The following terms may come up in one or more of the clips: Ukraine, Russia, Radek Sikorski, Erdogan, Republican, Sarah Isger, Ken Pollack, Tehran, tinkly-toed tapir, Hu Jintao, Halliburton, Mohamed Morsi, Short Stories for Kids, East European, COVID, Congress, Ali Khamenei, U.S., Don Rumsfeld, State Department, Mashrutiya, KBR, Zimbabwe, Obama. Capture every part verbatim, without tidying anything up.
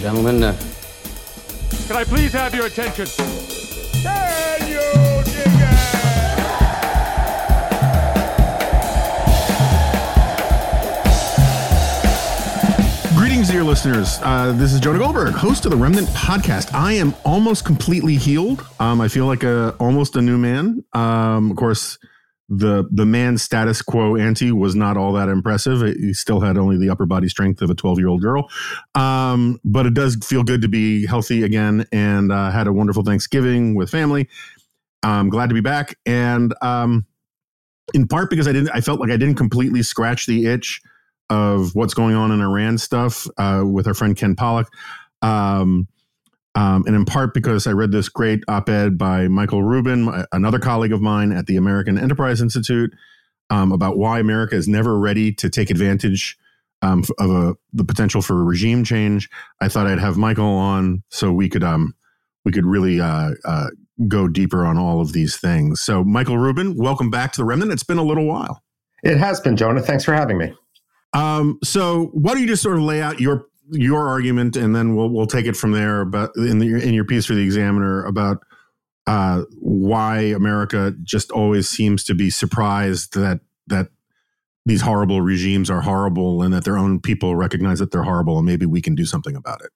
and gentlemen. Uh... Can I please have your attention? Can you dig it? Greetings, dear listeners. Uh, this is Jonah Goldberg, host of the Remnant podcast. I am almost completely healed. Um, I feel like a almost a new man. Um, of course, the the man status quo ante was not all that impressive. He still had only the upper body strength of a twelve-year-old girl. Um, but it does feel good to be healthy again, and uh, had a wonderful Thanksgiving with family. I'm glad to be back. And um, in part because I didn't, I felt like I didn't completely scratch the itch of what's going on in Iran stuff uh, with our friend Ken Pollack. Um, Um, and in part because I read this great op-ed by Michael Rubin, another colleague of mine at the American Enterprise Institute, um, about why America is never ready to take advantage um, of a, the potential for a regime change. I thought I'd have Michael on so we could um, we could really uh, uh, go deeper on all of these things. So, Michael Rubin, welcome back to The Remnant. It's been a little while. It has been, Jonah. Thanks for having me. Um, so, why don't you just sort of lay out your your argument, and then we'll we'll take it from there. But in the in your piece for the Examiner about uh, why America just always seems to be surprised that that these horrible regimes are horrible, and that their own people recognize that they're horrible, and maybe we can do something about it.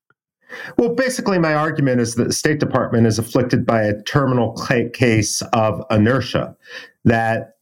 Well, basically, my argument is that the State Department is afflicted by a terminal case of inertia. That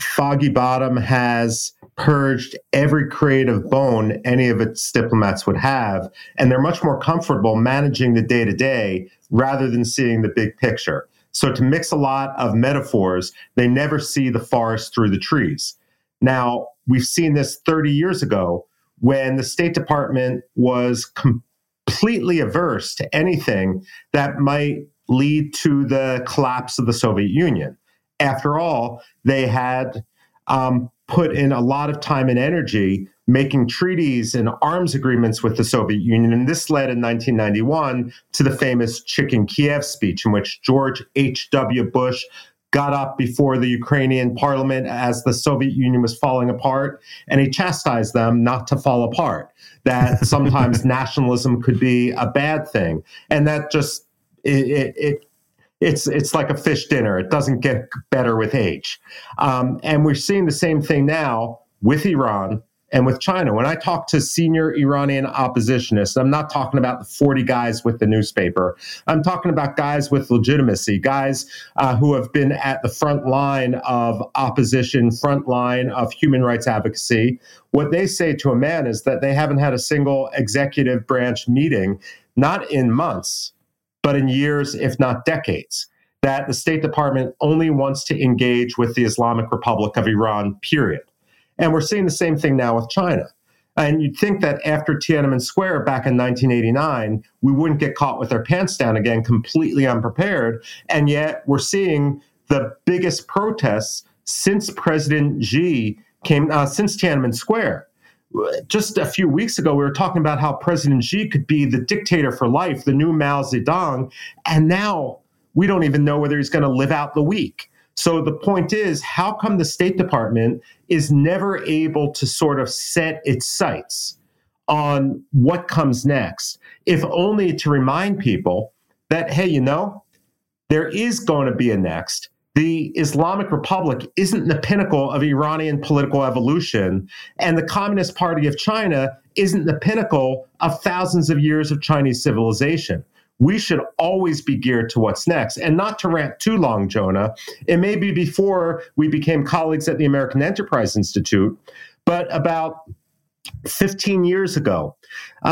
Foggy Bottom has purged every creative bone any of its diplomats would have, and they're much more comfortable managing the day-to-day rather than seeing the big picture. So to mix a lot of metaphors, they never see the forest through the trees. Now, we've seen this thirty years ago when the State Department was completely averse to anything that might lead to the collapse of the Soviet Union. After all, they had um, put in a lot of time and energy making treaties and arms agreements with the Soviet Union. And this led in nineteen ninety-one to the famous Chicken Kiev speech, in which George H W. Bush got up before the Ukrainian parliament as the Soviet Union was falling apart, and he chastised them not to fall apart, that sometimes nationalism could be a bad thing. And that just, it, it, it It's it's like a fish dinner. It doesn't get better with age. Um, and we're seeing the same thing now with Iran and with China. When I talk to senior Iranian oppositionists, I'm not talking about the forty guys with the newspaper. I'm talking about guys with legitimacy, guys uh, who have been at the front line of opposition, front line of human rights advocacy. What they say to a man is that they haven't had a single executive branch meeting, not in months, but in years, if not decades, that the State Department only wants to engage with the Islamic Republic of Iran, period. And we're seeing the same thing now with China. And you'd think that after Tiananmen Square back in nineteen eighty-nine, we wouldn't get caught with our pants down again, completely unprepared. And yet we're seeing the biggest protests since President Xi came, uh, since Tiananmen Square. Just a few weeks ago, we were talking about how President Xi could be the dictator for life, the new Mao Zedong, and now we don't even know whether he's going to live out the week. So the point is, how come the State Department is never able to sort of set its sights on what comes next, if only to remind people that, hey, you know, there is going to be a next. The Islamic Republic isn't the pinnacle of Iranian political evolution, and the Communist Party of China isn't the pinnacle of thousands of years of Chinese civilization. We should always be geared to what's next. And not to rant too long, Jonah, it may be before we became colleagues at the American Enterprise Institute, but about fifteen years ago,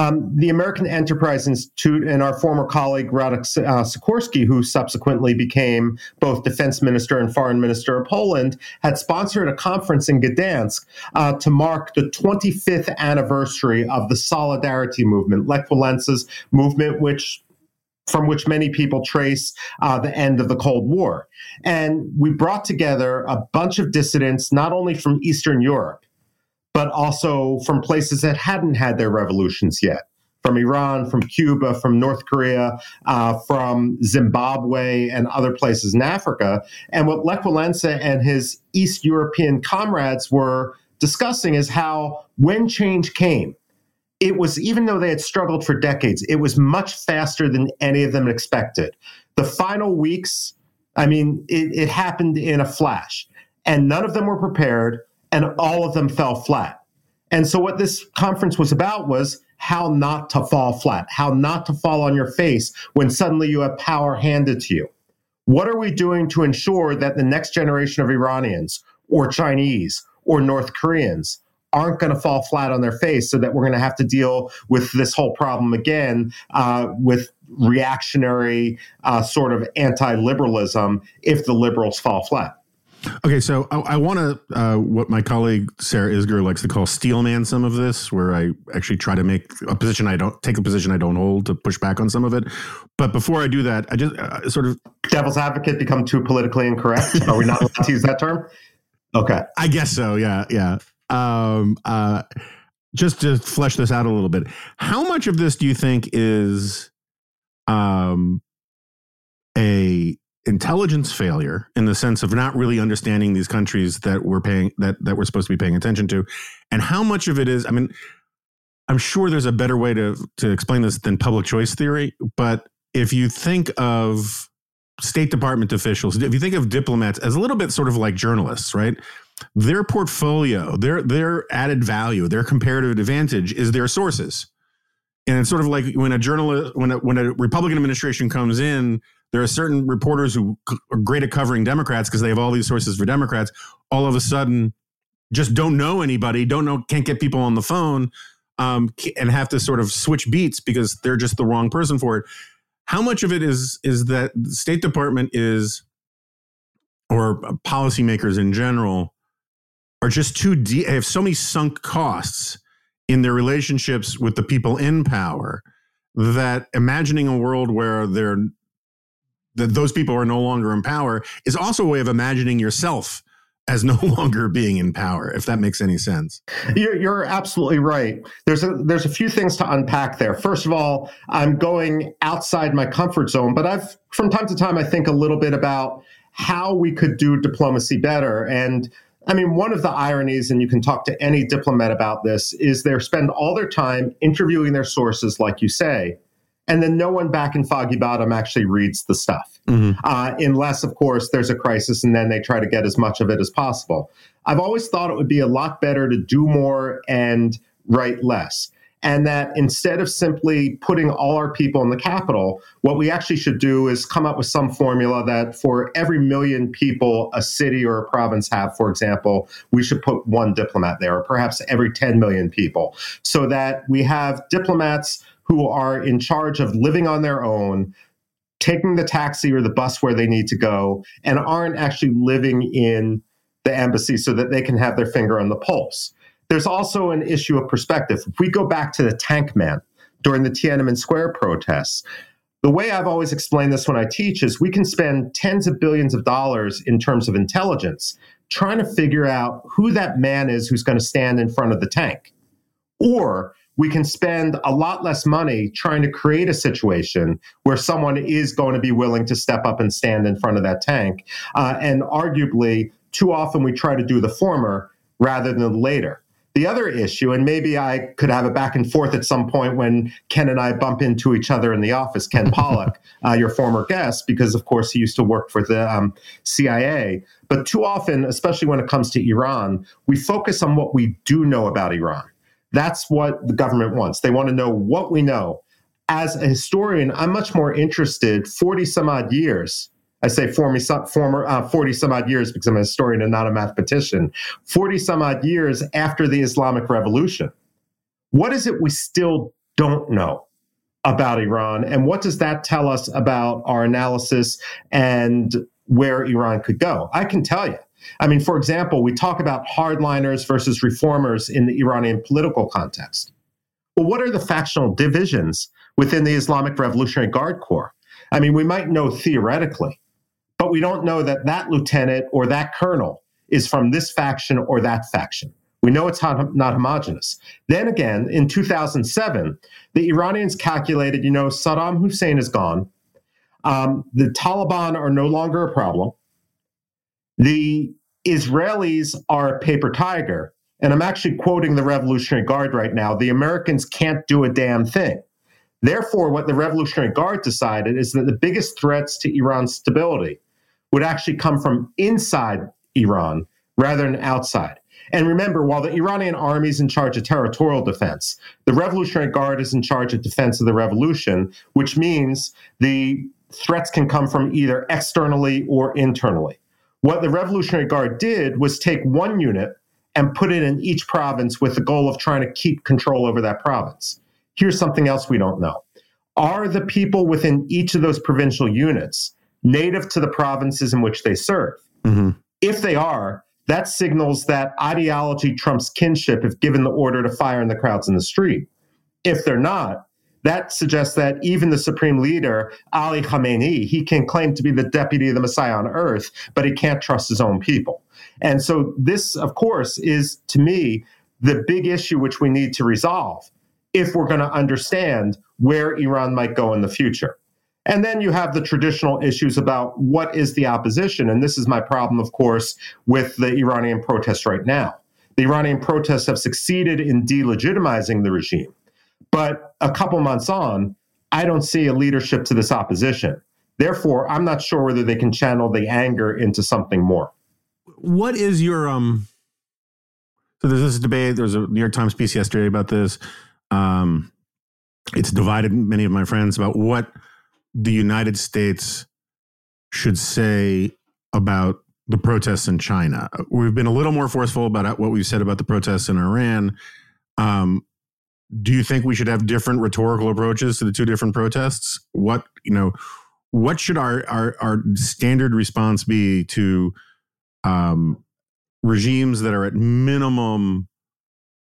um, the American Enterprise Institute and our former colleague Radek uh, Sikorski, who subsequently became both defense minister and foreign minister of Poland, had sponsored a conference in Gdansk uh, to mark the twenty-fifth anniversary of the Solidarity Movement, Lech Walensa's movement, which from which many people trace uh, the end of the Cold War. And we brought together a bunch of dissidents, not only from Eastern Europe, but also from places that hadn't had their revolutions yet, from Iran, from Cuba, from North Korea, uh, from Zimbabwe and other places in Africa. And what Lech Walesa and his East European comrades were discussing is how, when change came, it was, even though they had struggled for decades, it was much faster than any of them expected. The final weeks, I mean, it, it happened in a flash, and none of them were prepared, and all of them fell flat. And so what this conference was about was how not to fall flat, how not to fall on your face when suddenly you have power handed to you. What are we doing to ensure that the next generation of Iranians or Chinese or North Koreans aren't going to fall flat on their face so that we're going to have to deal with this whole problem again uh, with reactionary uh, sort of anti-liberalism if the liberals fall flat? Okay, so I, I want to, uh, what my colleague Sarah Isger likes to call steelman some of this, where I actually try to make a position I don't, take a position I don't hold to push back on some of it. But before I do that, I just uh, sort of... Devil's advocate become too politically incorrect? Are we not allowed to use that term? Okay. I guess so, yeah, yeah. Um, uh, just to flesh this out a little bit, how much of this do you think is um, a... intelligence failure in the sense of not really understanding these countries that we're paying that that we're supposed to be paying attention to, and how much of it is, I mean, I'm sure there's a better way to to explain this than public choice theory, but if you think of State Department officials, if you think of diplomats as a little bit sort of like journalists, right? Their portfolio, their their added value, their comparative advantage is their sources. And it's sort of like when a journalist, when a, when a Republican administration comes in, there are certain reporters who are great at covering Democrats because they have all these sources for Democrats. All of a sudden, just don't know anybody, don't know, can't get people on the phone, um, and have to sort of switch beats because they're just the wrong person for it. How much of it is is that the State Department is, or policymakers in general, are just too de- have so many sunk costs in their relationships with the people in power that imagining a world where they're that those people are no longer in power is also a way of imagining yourself as no longer being in power, if that makes any sense. You're, you're absolutely right. There's a, there's a few things to unpack there. First of all, I'm going outside my comfort zone, but I've, from time to time, I think a little bit about how we could do diplomacy better. And I mean, one of the ironies, and you can talk to any diplomat about this, is they spend all their time interviewing their sources, like you say, and then no one back in Foggy Bottom actually reads the stuff, mm-hmm. uh, unless, of course, there's a crisis, and then they try to get as much of it as possible. I've always thought it would be a lot better to do more and write less, and that instead of simply putting all our people in the Capitol, what we actually should do is come up with some formula that for every million people a city or a province have, for example, we should put one diplomat there, or perhaps every ten million people, so that we have diplomats who are in charge of living on their own, taking the taxi or the bus where they need to go, and aren't actually living in the embassy so that they can have their finger on the pulse. There's also an issue of perspective. If we go back to the tank man during the Tiananmen Square protests, the way I've always explained this when I teach is we can spend tens of billions of dollars in terms of intelligence trying to figure out who that man is who's going to stand in front of the tank. Or we can spend a lot less money trying to create a situation where someone is going to be willing to step up and stand in front of that tank. Uh, and arguably, too often we try to do the former rather than the later. The other issue, and maybe I could have a back and forth at some point when Ken and I bump into each other in the office, Ken Pollack, uh, your former guest, because, of course, he used to work for the um, C I A. But too often, especially when it comes to Iran, we focus on what we do know about Iran. That's what the government wants. They want to know what we know. As a historian, I'm much more interested forty some odd years. I say former, former, uh, forty some odd years because I'm a historian and not a mathematician. forty some odd years after the Islamic Revolution. What is it we still don't know about Iran? And what does that tell us about our analysis and where Iran could go? I can tell you. I mean, for example, we talk about hardliners versus reformers in the Iranian political context. Well, what are the factional divisions within the Islamic Revolutionary Guard Corps? I mean, we might know theoretically, but we don't know that that lieutenant or that colonel is from this faction or that faction. We know it's not homogenous. Then again, in two thousand seven, the Iranians calculated, you know, Saddam Hussein is gone. Um, the Taliban are no longer a problem. The Israelis are a paper tiger, and I'm actually quoting the Revolutionary Guard right now, the Americans can't do a damn thing. Therefore, what the Revolutionary Guard decided is that the biggest threats to Iran's stability would actually come from inside Iran rather than outside. And remember, while the Iranian army is in charge of territorial defense, the Revolutionary Guard is in charge of defense of the revolution, which means the threats can come from either externally or internally. What the Revolutionary Guard did was take one unit and put it in each province with the goal of trying to keep control over that province. Here's something else we don't know. Are the people within each of those provincial units native to the provinces in which they serve? Mm-hmm. If they are, that signals that ideology trumps kinship if given the order to fire in the crowds in the street. If they're not, that suggests that even the supreme leader, Ali Khamenei, he can claim to be the deputy of the Messiah on earth, but he can't trust his own people. And so this, of course, is, to me, the big issue which we need to resolve if we're going to understand where Iran might go in the future. And then you have the traditional issues about what is the opposition. And this is my problem, of course, with the Iranian protests right now. The Iranian protests have succeeded in delegitimizing the regime. But a couple months on, I don't see a leadership to this opposition. Therefore, I'm not sure whether they can channel the anger into something more. What is your... um? So there's this debate. There's a New York Times piece yesterday about this. Um, it's divided many of my friends about what the United States should say about the protests in China. We've been a little more forceful about what we've said about the protests in Iran. Um, do you think we should have different rhetorical approaches to the two different protests? What, you know, what should our our, our standard response be to um, regimes that are at minimum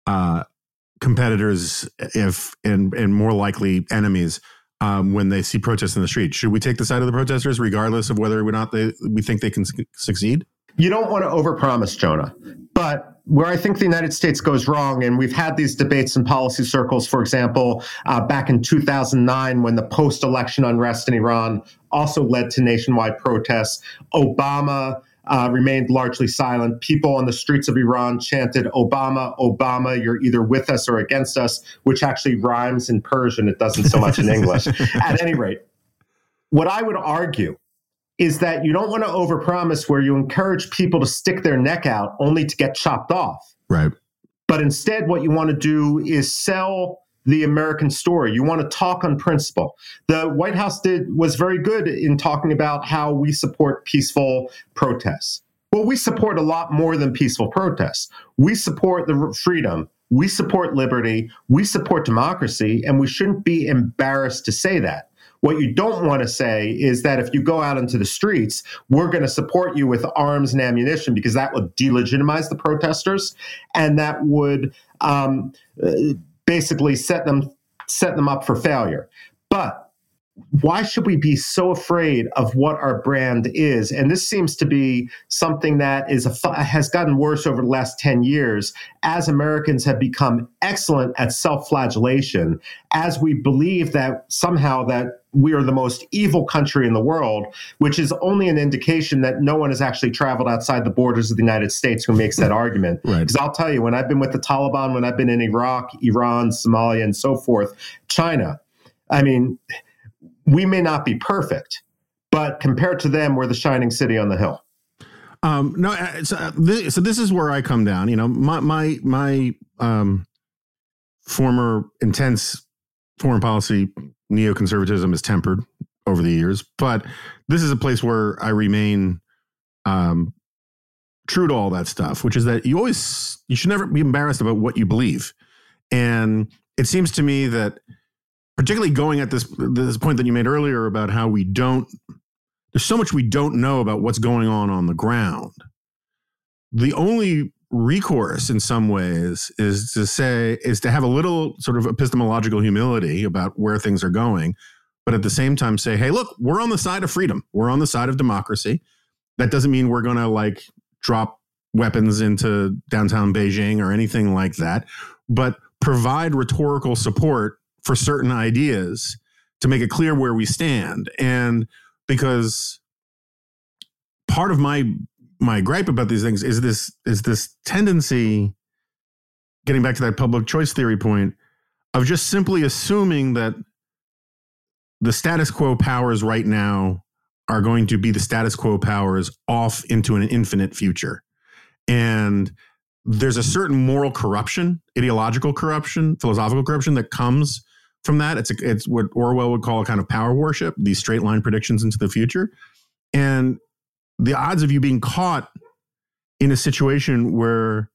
uh, competitors, if and and more likely enemies? Um, when they see protests in the street, should we take the side of the protesters regardless of whether or not they, we think they can su- succeed? You don't want to overpromise, Jonah. But where I think the United States goes wrong, and we've had these debates in policy circles, for example, uh, back in two thousand nine when the post-election unrest in Iran also led to nationwide protests. Obama uh, remained largely silent. People on the streets of Iran chanted, "Obama, Obama, you're either with us or against us," which actually rhymes in Persian. It doesn't so much in English. At any rate, what I would argue is that you don't want to overpromise where you encourage people to stick their neck out only to get chopped off. Right. But instead, what you want to do is sell the American story. You want to talk on principle. The White House did was very good in talking about how we support peaceful protests. Well, we support a lot more than peaceful protests. We support the freedom. We support liberty. We support democracy. And we shouldn't be embarrassed to say that. What you don't want to say is that if you go out into the streets, we're going to support you with arms and ammunition, because that would delegitimize the protesters, and that would um, uh, basically set them set them up for failure. But why should we be so afraid of what our brand is? And this seems to be something that is a, has gotten worse over the last ten years as Americans have become excellent at self-flagellation, as we believe that somehow that we are the most evil country in the world, which is only an indication that no one has actually traveled outside the borders of the United States who makes that argument. Right. Because I'll tell you, when I've been with the Taliban, when I've been in Iraq, Iran, Somalia, and so forth, China, I mean... we may not be perfect, but compared to them, we're the shining city on the hill. Um, no, so this, so this is where I come down. You know, my my my um, former intense foreign policy neoconservatism is tempered over the years, but this is a place where I remain um, true to all that stuff, which is that you always you should never be embarrassed about what you believe, and it seems to me that. Particularly going at this this point that you made earlier about how we don't, there's so much we don't know about what's going on on the ground. The only recourse in some ways is to say, is to have a little sort of epistemological humility about where things are going, but at the same time say, hey, look, we're on the side of freedom. We're on the side of democracy. That doesn't mean we're going to like drop weapons into downtown Beijing or anything like that, but provide rhetorical support for certain ideas to make it clear where we stand. And because part of my my gripe about these things is this is this tendency getting back to that public choice theory point, of just simply assuming that the status quo powers right now are going to be the status quo powers off into an infinite future. And there's a certain moral corruption, ideological corruption, philosophical corruption that comes from that. It's a, it's what Orwell would call a kind of power worship, these straight line predictions into the future. And the odds of you being caught in a situation where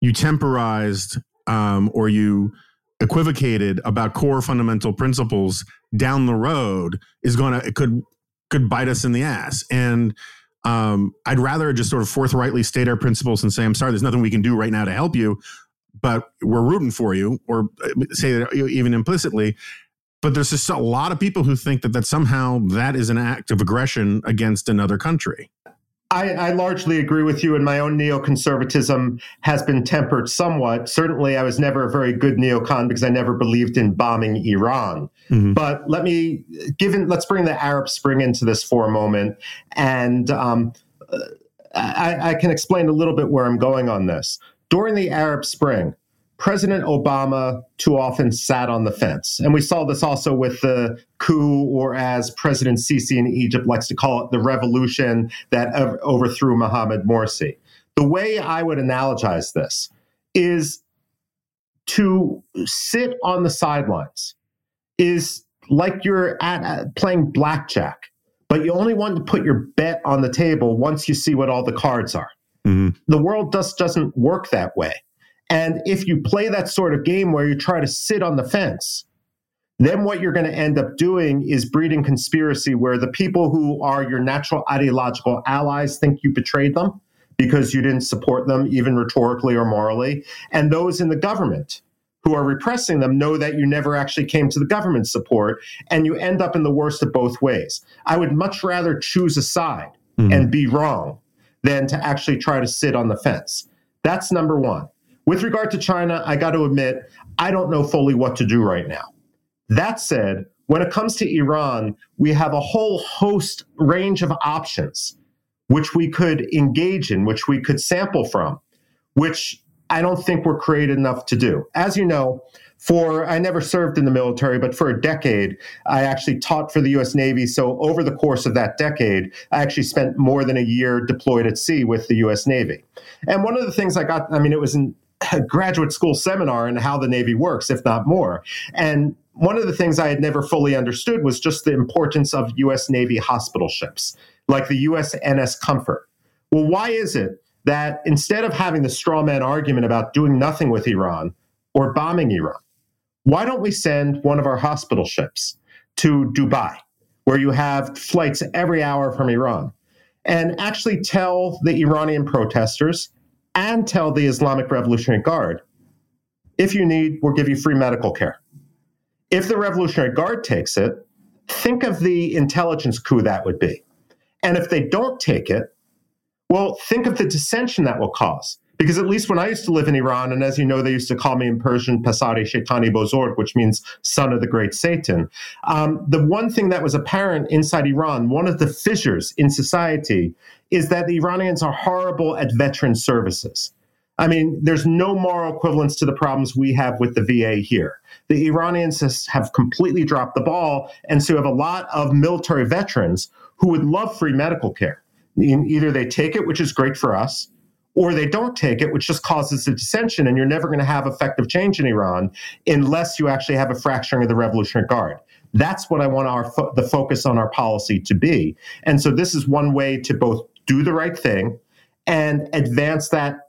you temporized um, or you equivocated about core fundamental principles down the road is going to, it could could bite us in the ass. And um, I'd rather just sort of forthrightly state our principles and say, I'm sorry, there's nothing we can do right now to help you, but we're rooting for you, or say that even implicitly. But there's just a lot of people who think that, that somehow that is an act of aggression against another country. I, I largely agree with you, and my own neoconservatism has been tempered somewhat. Certainly, I was never a very good neocon because I never believed in bombing Iran. Mm-hmm. But let me, given, let's bring the Arab Spring into this for a moment, and um, I, I can explain a little bit where I'm going on this. During the Arab Spring, President Obama too often sat on the fence. And we saw this also with the coup, or as President Sisi in Egypt likes to call it, the revolution that overthrew Mohamed Morsi. The way I would analogize this is to sit on the sidelines is like you're at, uh, playing blackjack, but you only want to put your bet on the table once you see what all the cards are. Mm-hmm. The world just doesn't work that way. And if you play that sort of game where you try to sit on the fence, then what you're going to end up doing is breeding conspiracy where the people who are your natural ideological allies think you betrayed them because you didn't support them, even rhetorically or morally. And those in the government who are repressing them know that you never actually came to the government's support, and you end up in the worst of both ways. I would much rather choose a side mm-hmm. and be wrong than to actually try to sit on the fence. That's number one. With regard to China, I got to admit, I don't know fully what to do right now. That said, when it comes to Iran, we have a whole host range of options which we could engage in, which we could sample from, which I don't think we're creative enough to do. As you know, for I never served in the military, but for a decade, I actually taught for the U S Navy. So over the course of that decade, I actually spent more than a year deployed at sea with the U S Navy. And one of the things I got, I mean, it was an a graduate school seminar in how the Navy works, if not more. And one of the things I had never fully understood was just the importance of U S Navy hospital ships, like the U S N S Comfort. Well, why is it that instead of having the straw man argument about doing nothing with Iran or bombing Iran, why don't we send one of our hospital ships to Dubai, where you have flights every hour from Iran, and actually tell the Iranian protesters and tell the Islamic Revolutionary Guard, if you need, we'll give you free medical care. If the Revolutionary Guard takes it, think of the intelligence coup that would be. And if they don't take it, well, think of the dissension that will cause. Because at least when I used to live in Iran, and as you know, they used to call me in Persian, Pesari Shaitani Bozorg, which means son of the great Satan. Um, the one thing that was apparent inside Iran, one of the fissures in society, is that the Iranians are horrible at veteran services. I mean, there's no moral equivalence to the problems we have with the V A here. The Iranians have completely dropped the ball, and so you have a lot of military veterans who would love free medical care. Either they take it, which is great for us, or they don't take it, which just causes a dissension, and you're never going to have effective change in Iran unless you actually have a fracturing of the Revolutionary Guard. That's what I want our fo- the focus on our policy to be. And so this is one way to both do the right thing and advance that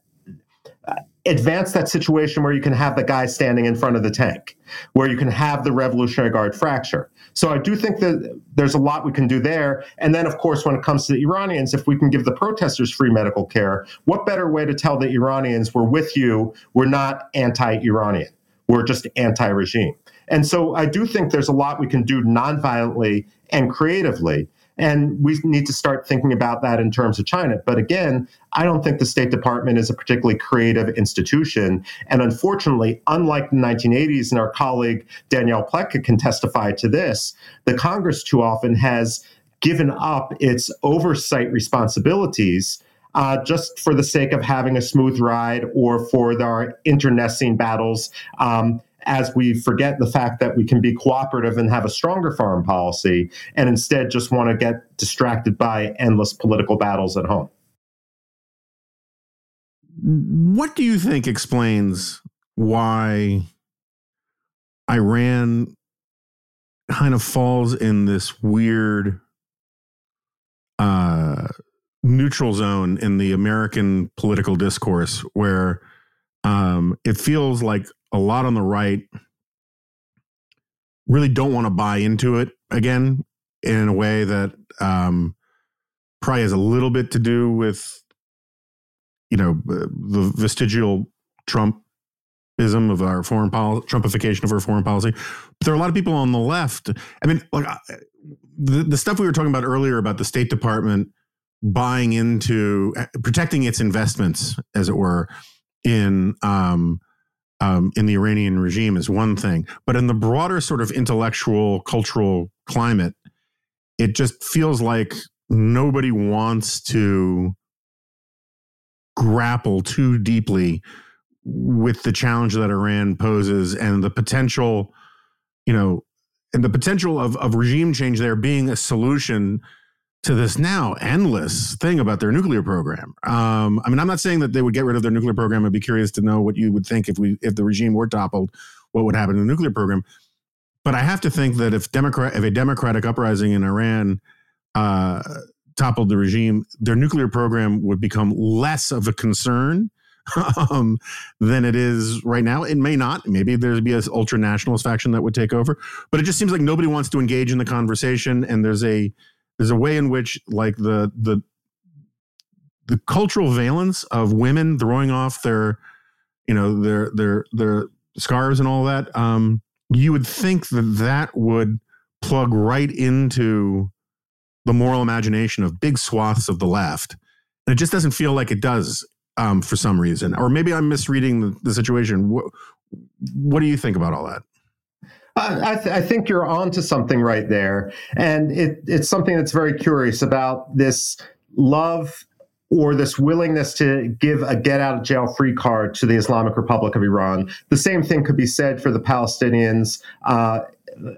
uh, advance that situation where you can have the guy standing in front of the tank, where you can have the Revolutionary Guard fracture. So I do think that there's a lot we can do there. And then, of course, when it comes to the Iranians, if we can give the protesters free medical care, what better way to tell the Iranians we're with you, we're not anti-Iranian, we're just anti-regime. And so I do think there's a lot we can do nonviolently and creatively. And we need to start thinking about that in terms of China. But again, I don't think the State Department is a particularly creative institution. And unfortunately, unlike the nineteen eighties, and our colleague Danielle Pletka can testify to this, the Congress too often has given up its oversight responsibilities uh, just for the sake of having a smooth ride or for our internecine battles, um, as we forget the fact that we can be cooperative and have a stronger foreign policy and instead just want to get distracted by endless political battles at home. What do you think explains why Iran kind of falls in this weird uh, neutral zone in the American political discourse where um, it feels like a lot on the right really don't want to buy into it again in a way that um, probably has a little bit to do with, you know, the vestigial Trumpism of our foreign policy, Trumpification of our foreign policy. But there are a lot of people on the left. I mean, like the, the stuff we were talking about earlier about the State Department buying into, protecting its investments, as it were, in um, um, in the Iranian regime is one thing. But in the broader sort of intellectual, cultural climate, it just feels like nobody wants to grapple too deeply with the challenge that Iran poses and the potential, you know, and the potential of, of regime change there being a solution to this now endless thing about their nuclear program. Um, I mean, I'm not saying that they would get rid of their nuclear program. I'd be curious to know what you would think if we, if the regime were toppled, what would happen to the nuclear program. But I have to think that if Democrat, if a democratic uprising in Iran, uh, toppled the regime, their nuclear program would become less of a concern um, than it is right now. It may not. Maybe there'd be an ultra-nationalist faction that would take over. But it just seems like nobody wants to engage in the conversation. And there's a there's a way in which, like, the the the cultural valence of women throwing off their, you know, their their their scarves and all that. Um, you would think that that would plug right into the moral imagination of big swaths of the left. And it just doesn't feel like it does um, for some reason. Or maybe I'm misreading the, the situation. What, what do you think about all that? Uh, I, th- I think you're onto something right there. And it, it's something that's very curious about this love or this willingness to give a get-out-of-jail-free card to the Islamic Republic of Iran. The same thing could be said for the Palestinians, uh,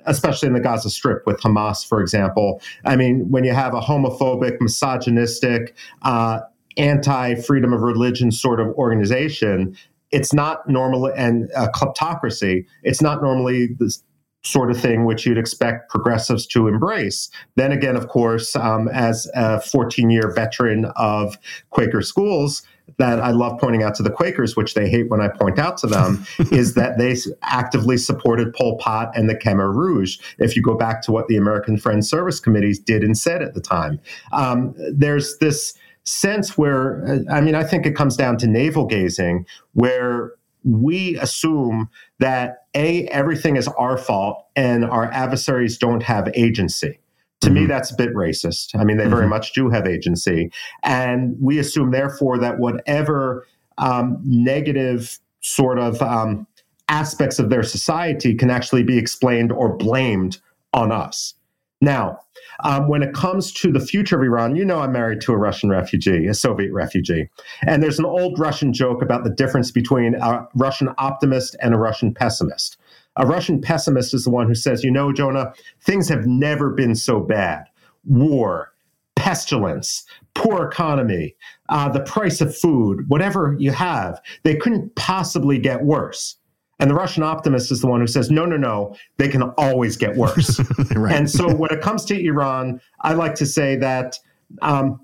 especially in the Gaza Strip with Hamas, for example. I mean, when you have a homophobic, misogynistic, uh, anti-freedom of religion sort of organization, it's not normally, and a kleptocracy, it's not normally the sort of thing which you'd expect progressives to embrace. Then again, of course, um, as a fourteen-year veteran of Quaker schools, that I love pointing out to the Quakers, which they hate when I point out to them, is that they actively supported Pol Pot and the Khmer Rouge, if you go back to what the American Friends Service Committees did and said at the time. Um, there's this sense where, I mean, I think it comes down to navel-gazing, where we assume that, A, everything is our fault and our adversaries don't have agency. To me, that's a bit racist. I mean, they very much do have agency. And we assume, therefore, that whatever um, negative sort of um, aspects of their society can actually be explained or blamed on us. Now, um, when it comes to the future of Iran, you know I'm married to a Russian refugee, a Soviet refugee. And there's an old Russian joke about the difference between a Russian optimist and a Russian pessimist. A Russian pessimist is the one who says, you know, Jonah, things have never been so bad. War, pestilence, poor economy, uh, the price of food, whatever you have, they couldn't possibly get worse. And the Russian optimist is the one who says, no, no, no, they can always get worse. Right. And so when it comes to Iran, I like to say that, um,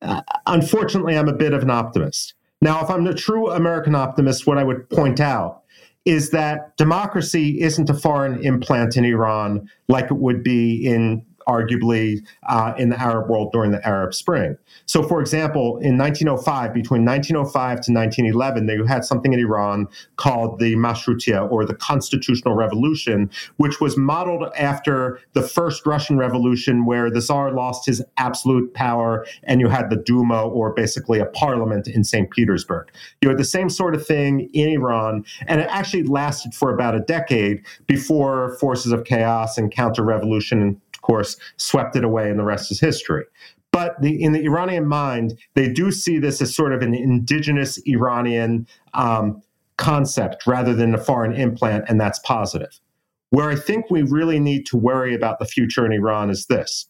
uh, unfortunately, I'm a bit of an optimist. Now, if I'm a true American optimist, what I would point out is that democracy isn't a foreign implant in Iran like it would be in, arguably, uh, in the Arab world during the Arab Spring. So, for example, in nineteen oh five, between nineteen oh five to nineteen eleven, they had something in Iran called the Mashrutiya, or the Constitutional Revolution, which was modeled after the first Russian Revolution, where the Tsar lost his absolute power and you had the Duma, or basically a parliament in Saint Petersburg. You had the same sort of thing in Iran, and it actually lasted for about a decade before forces of chaos and counter-revolution, of course, swept it away, and the rest is history. But the, in the Iranian mind, they do see this as sort of an indigenous Iranian um, concept rather than a foreign implant, and that's positive. Where I think we really need to worry about the future in Iran is this.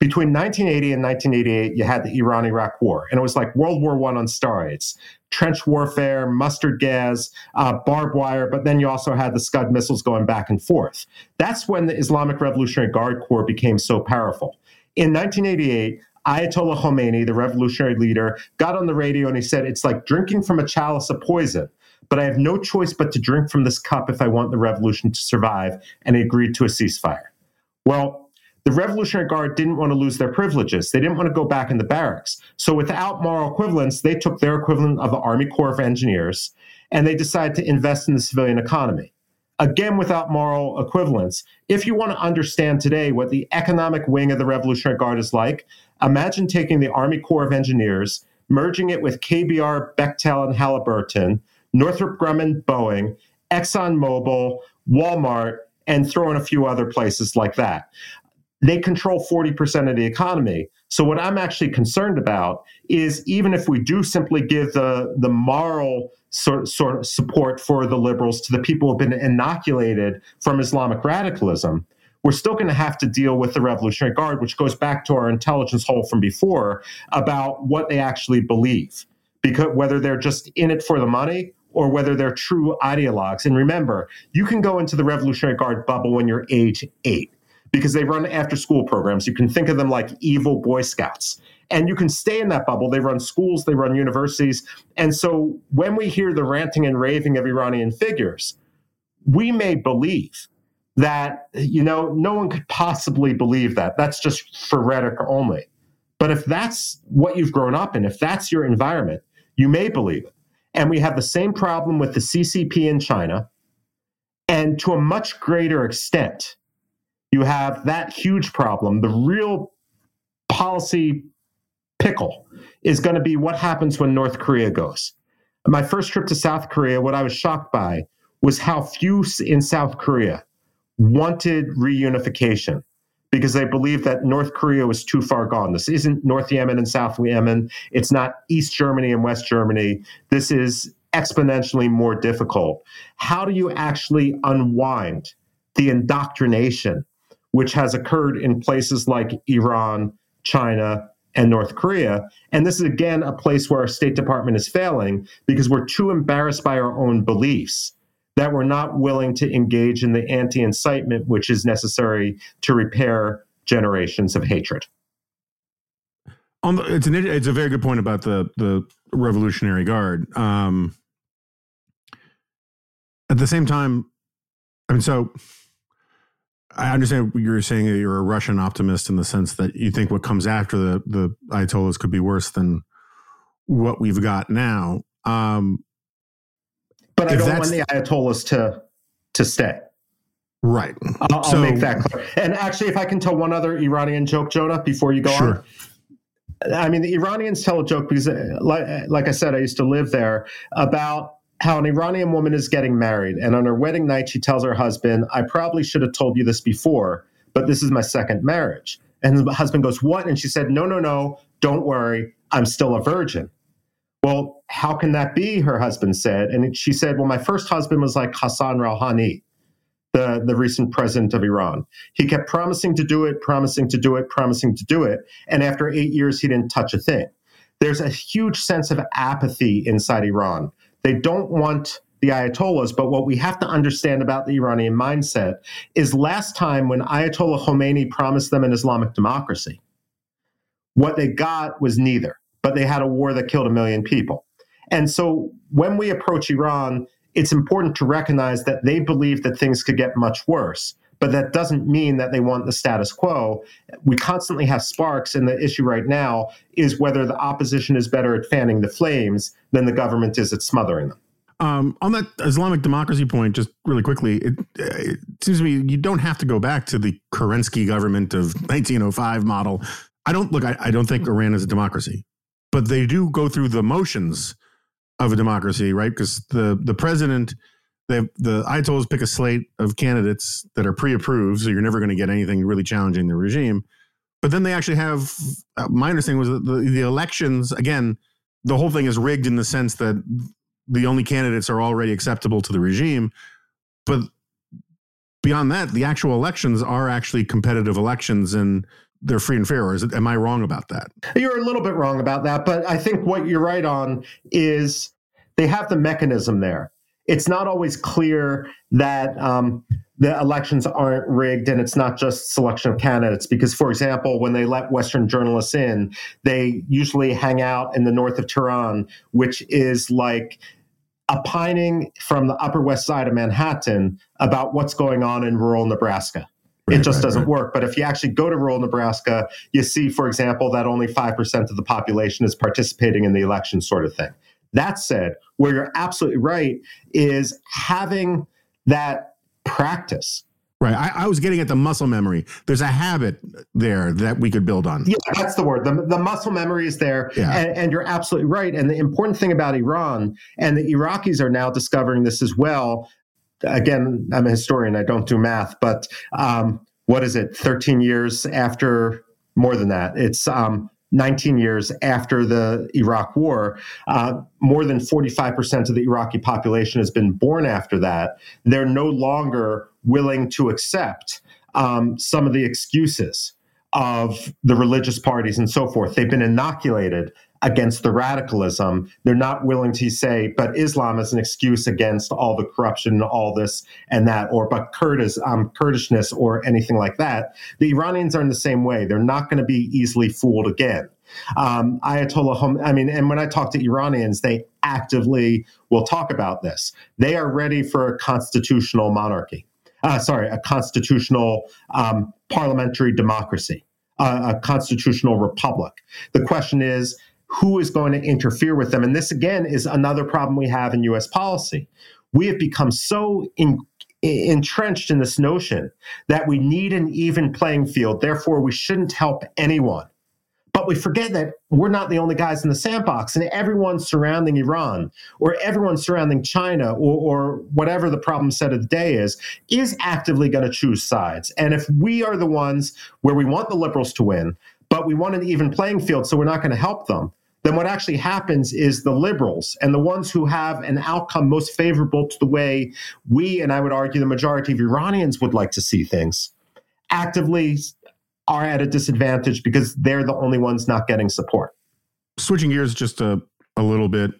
Between nineteen eighty and nineteen eighty-eight, you had the Iran-Iraq War, and it was like World War One on steroids. Trench warfare, mustard gas, uh, barbed wire, but then you also had the Scud missiles going back and forth. That's when the Islamic Revolutionary Guard Corps became so powerful. In nineteen eighty-eight, Ayatollah Khomeini, the revolutionary leader, got on the radio and he said, "It's like drinking from a chalice of poison, but I have no choice but to drink from this cup if I want the revolution to survive," and he agreed to a ceasefire. Well, the Revolutionary Guard didn't want to lose their privileges. They didn't want to go back in the barracks. So without moral equivalence, they took their equivalent of the Army Corps of Engineers, and they decided to invest in the civilian economy. Again, without moral equivalence. If you want to understand today what the economic wing of the Revolutionary Guard is like, imagine taking the Army Corps of Engineers, merging it with K B R, Bechtel, and Halliburton, Northrop Grumman, Boeing, ExxonMobil, Walmart, and throw in a few other places like that. They control forty percent of the economy. So what I'm actually concerned about is even if we do simply give the, the moral sort, sort of support for the liberals to the people who have been inoculated from Islamic radicalism, we're still going to have to deal with the Revolutionary Guard, which goes back to our intelligence hole from before about what they actually believe, because whether they're just in it for the money or whether they're true ideologues. And remember, you can go into the Revolutionary Guard bubble when you're age eight, because they run after-school programs. You can think of them like evil Boy Scouts. And you can stay in that bubble. They run schools, they run universities. And so when we hear the ranting and raving of Iranian figures, we may believe that, you know, no one could possibly believe that. That's just for rhetoric only. But if that's what you've grown up in, if that's your environment, you may believe it. And we have the same problem with the C C P in China. And to a much greater extent, you have that huge problem. The real policy pickle is going to be what happens when North Korea goes. My first trip to South Korea, what I was shocked by was how few in South Korea wanted reunification because they believed that North Korea was too far gone. This isn't North Yemen and South Yemen. It's not East Germany and West Germany. This is exponentially more difficult. How do you actually unwind the indoctrination which has occurred in places like Iran, China, and North Korea? And this is, again, a place where our State Department is failing because we're too embarrassed by our own beliefs that we're not willing to engage in the anti-incitement which is necessary to repair generations of hatred. On the, it's, an, it's a very good point about the, the Revolutionary Guard. Um, at the same time, I mean, so... I understand what you're saying, that you're a Russian optimist in the sense that you think what comes after the, the Ayatollahs could be worse than what we've got now. Um, but I don't want the Ayatollahs to to stay. Right. I'll, so, I'll make that clear. And actually, if I can tell one other Iranian joke, Jonah, before you go sure. on. I mean, the Iranians tell a joke because, like, like I said, I used to live there, about how an Iranian woman is getting married, and on her wedding night, she tells her husband, "I probably should have told you this before, but this is my second marriage." And the husband goes, "What?" And she said, no, no, no, "Don't worry, I'm still a virgin." "Well, how can that be?" her husband said. And she said, "Well, my first husband was like Hassan Rouhani, the, the recent president of Iran. He kept promising to do it, promising to do it, promising to do it. And after eight years, he didn't touch a thing." There's a huge sense of apathy inside Iran. They don't want the Ayatollahs, but what we have to understand about the Iranian mindset is last time when Ayatollah Khomeini promised them an Islamic democracy, what they got was neither, but they had a war that killed a million people. And so when we approach Iran, it's important to recognize that they believe that things could get much worse, but that doesn't mean that they want the status quo. We constantly have sparks, and the issue right now is whether the opposition is better at fanning the flames than the government is at smothering them. Um, on that Islamic democracy point, just really quickly, it, it seems to me you don't have to go back to the Kerensky government of nineteen oh five model. I don't look. I, I don't think Iran is a democracy, but they do go through the motions of a democracy, right? Because the the president. They have, the Ayatollahs pick a slate of candidates that are pre-approved, so you're never going to get anything really challenging the regime. But then they actually have, uh, my understanding was that the, the elections, again, the whole thing is rigged in the sense that the only candidates are already acceptable to the regime. But beyond that, the actual elections are actually competitive elections and they're free and fair. Or is it, am I wrong about that? You're a little bit wrong about that. But I think what you're right on is they have the mechanism there. It's not always clear that um, the elections aren't rigged and it's not just selection of candidates because, for example, when they let Western journalists in, they usually hang out in the north of Tehran, which is like opining from the Upper West Side of Manhattan about what's going on in rural Nebraska. Right, it just right, doesn't right. work. But if you actually go to rural Nebraska, you see, for example, that only five percent of the population is participating in the election sort of thing. That said, where you're absolutely right is having that practice. Right. I, I was getting at the muscle memory. There's a habit there that we could build on. Yeah, that's the word. The, the muscle memory is there. Yeah. And, and you're absolutely right. And the important thing about Iran, and the Iraqis are now discovering this as well. Again, I'm a historian. I don't do math. But um, what is it? thirteen years after, more than that. It's um, nineteen years after the Iraq War, uh, more than forty-five percent of the Iraqi population has been born after that. They're no longer willing to accept um, some of the excuses of the religious parties and so forth. They've been inoculated against the radicalism. They're not willing to say, but Islam is an excuse against all the corruption, all this and that, or but Kurdish, um, Kurdishness or anything like that. The Iranians are in the same way. They're not going to be easily fooled again. Um, Ayatollah Khomeini, I mean, and when I talk to Iranians, they actively will talk about this. They are ready for a constitutional monarchy. Uh, sorry, a constitutional um, parliamentary democracy, uh, a constitutional republic. The question is, who is going to interfere with them? And this, again, is another problem we have in U S policy. We have become so in, entrenched in this notion that we need an even playing field. Therefore, we shouldn't help anyone. But we forget that we're not the only guys in the sandbox, and everyone surrounding Iran or everyone surrounding China or, or whatever the problem set of the day is, is actively going to choose sides. And if we are the ones where we want the liberals to win, but we want an even playing field, so we're not going to help them, then what actually happens is the liberals and the ones who have an outcome most favorable to the way we, and I would argue the majority of Iranians would like to see things, actively are at a disadvantage because they're the only ones not getting support. Switching gears just a, a little bit.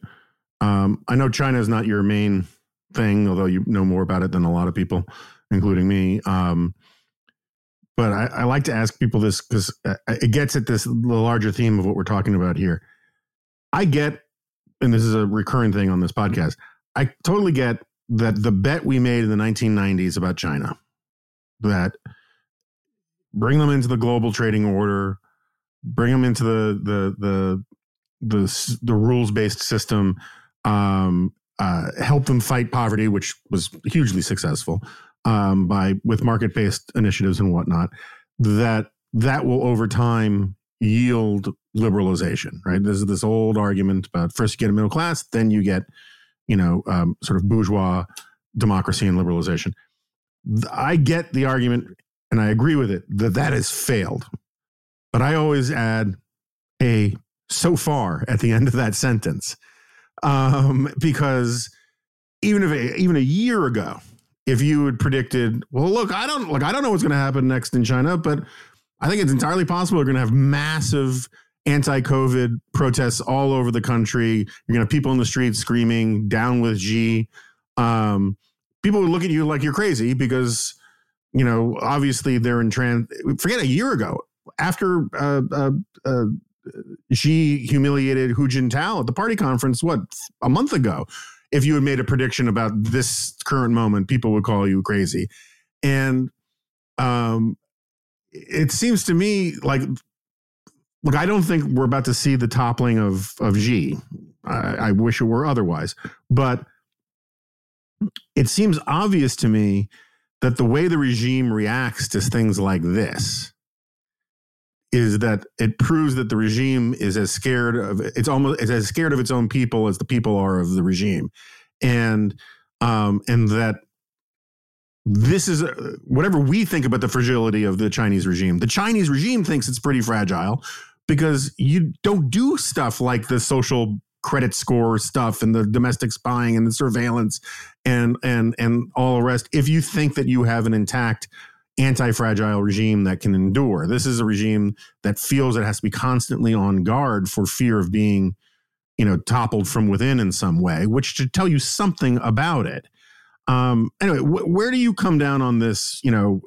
Um, I know China is not your main thing, although you know more about it than a lot of people, including me. Um, But I, I like to ask people this because it gets at this the larger theme of what we're talking about here. I get, and this is a recurring thing on this podcast, I totally get that the bet we made in the nineteen nineties about China, that bring them into the global trading order, bring them into the the the the, the, the rules-based system, um, uh, help them fight poverty, which was hugely successful. Um, by with market-based initiatives and whatnot, that that will over time yield liberalization, right? There's this old argument about first you get a middle class, then you get, you know, um, sort of bourgeois democracy and liberalization. I get the argument, and I agree with it, that that has failed. But I always add a so far at the end of that sentence, um, because even if a, even a year ago, if you had predicted, well, look, I don't look, I don't know what's going to happen next in China, but I think it's entirely possible we're going to have massive anti-COVID protests all over the country. You're going to have people in the streets screaming, down with Xi. Um, people would look at you like you're crazy because, you know, obviously they're in trans. Forget a year ago, after uh, uh, uh, Xi humiliated Hu Jintao at the party conference, what, a month ago? If you had made a prediction about this current moment, people would call you crazy. And um, it seems to me like, look, I don't think we're about to see the toppling of, of Xi. I, I wish it were otherwise. But it seems obvious to me that the way the regime reacts to things like this is that it proves that the regime is as scared of it's almost it's as scared of its own people as the people are of the regime, and um, and that this is a, whatever we think about the fragility of the Chinese regime, the Chinese regime thinks it's pretty fragile because you don't do stuff like the social credit score stuff and the domestic spying and the surveillance and and and all the rest if you think that you have an intact anti-fragile regime that can endure. This is a regime that feels it has to be constantly on guard for fear of being, you know, toppled from within in some way, which should tell you something about it. Um, anyway, wh- where do you come down on this, you know,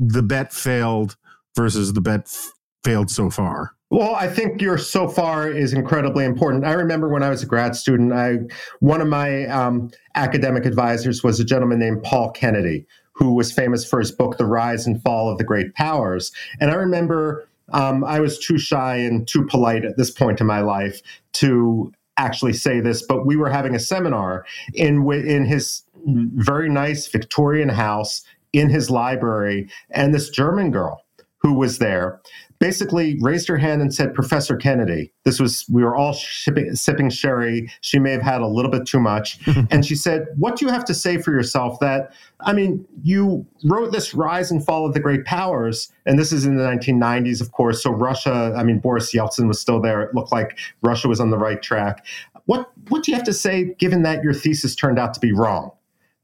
the bet failed versus the bet f- failed so far? Well, I think your so far is incredibly important. I remember when I was a grad student, I one of my um, academic advisors was a gentleman named Paul Kennedy, who was famous for his book, The Rise and Fall of the Great Powers. And I remember um, I was too shy and too polite at this point in my life to actually say this, but we were having a seminar in in his very nice Victorian house in his library, and this German girl who was there basically raised her hand and said, "Professor Kennedy," this was, we were all shipping, sipping sherry. She may have had a little bit too much. And she said, "What do you have to say for yourself that, I mean, you wrote this Rise and Fall of the Great Powers," and this is in the nineteen nineties, of course. So Russia, I mean, Boris Yeltsin was still there. It looked like Russia was on the right track. What, what do you have to say, given that your thesis turned out to be wrong?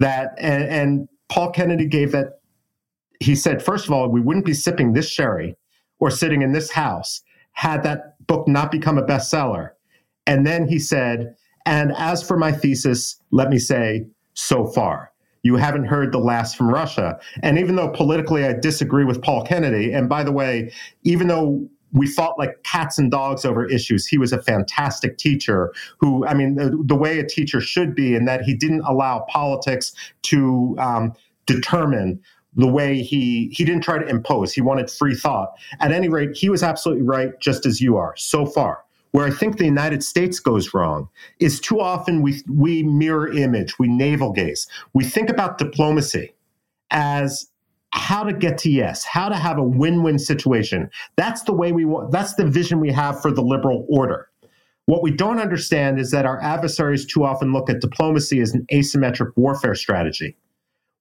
That, and, and Paul Kennedy gave that, he said, first of all, we wouldn't be sipping this sherry or sitting in this house had that book not become a bestseller. And then he said, "And as for my thesis, let me say, so far, you haven't heard the last from Russia." And even though politically I disagree with Paul Kennedy, and by the way, even though we fought like cats and dogs over issues, he was a fantastic teacher who, I mean, the, the way a teacher should be, in that he didn't allow politics to um, determine the way he, he didn't try to impose. He wanted free thought. At any rate, he was absolutely right, just as you are, so far. Where I think the United States goes wrong is too often we we mirror image, we navel gaze. We think about diplomacy as how to get to yes, how to have a win-win situation. That's the way we want, that's the vision we have for the liberal order. What we don't understand is that our adversaries too often look at diplomacy as an asymmetric warfare strategy,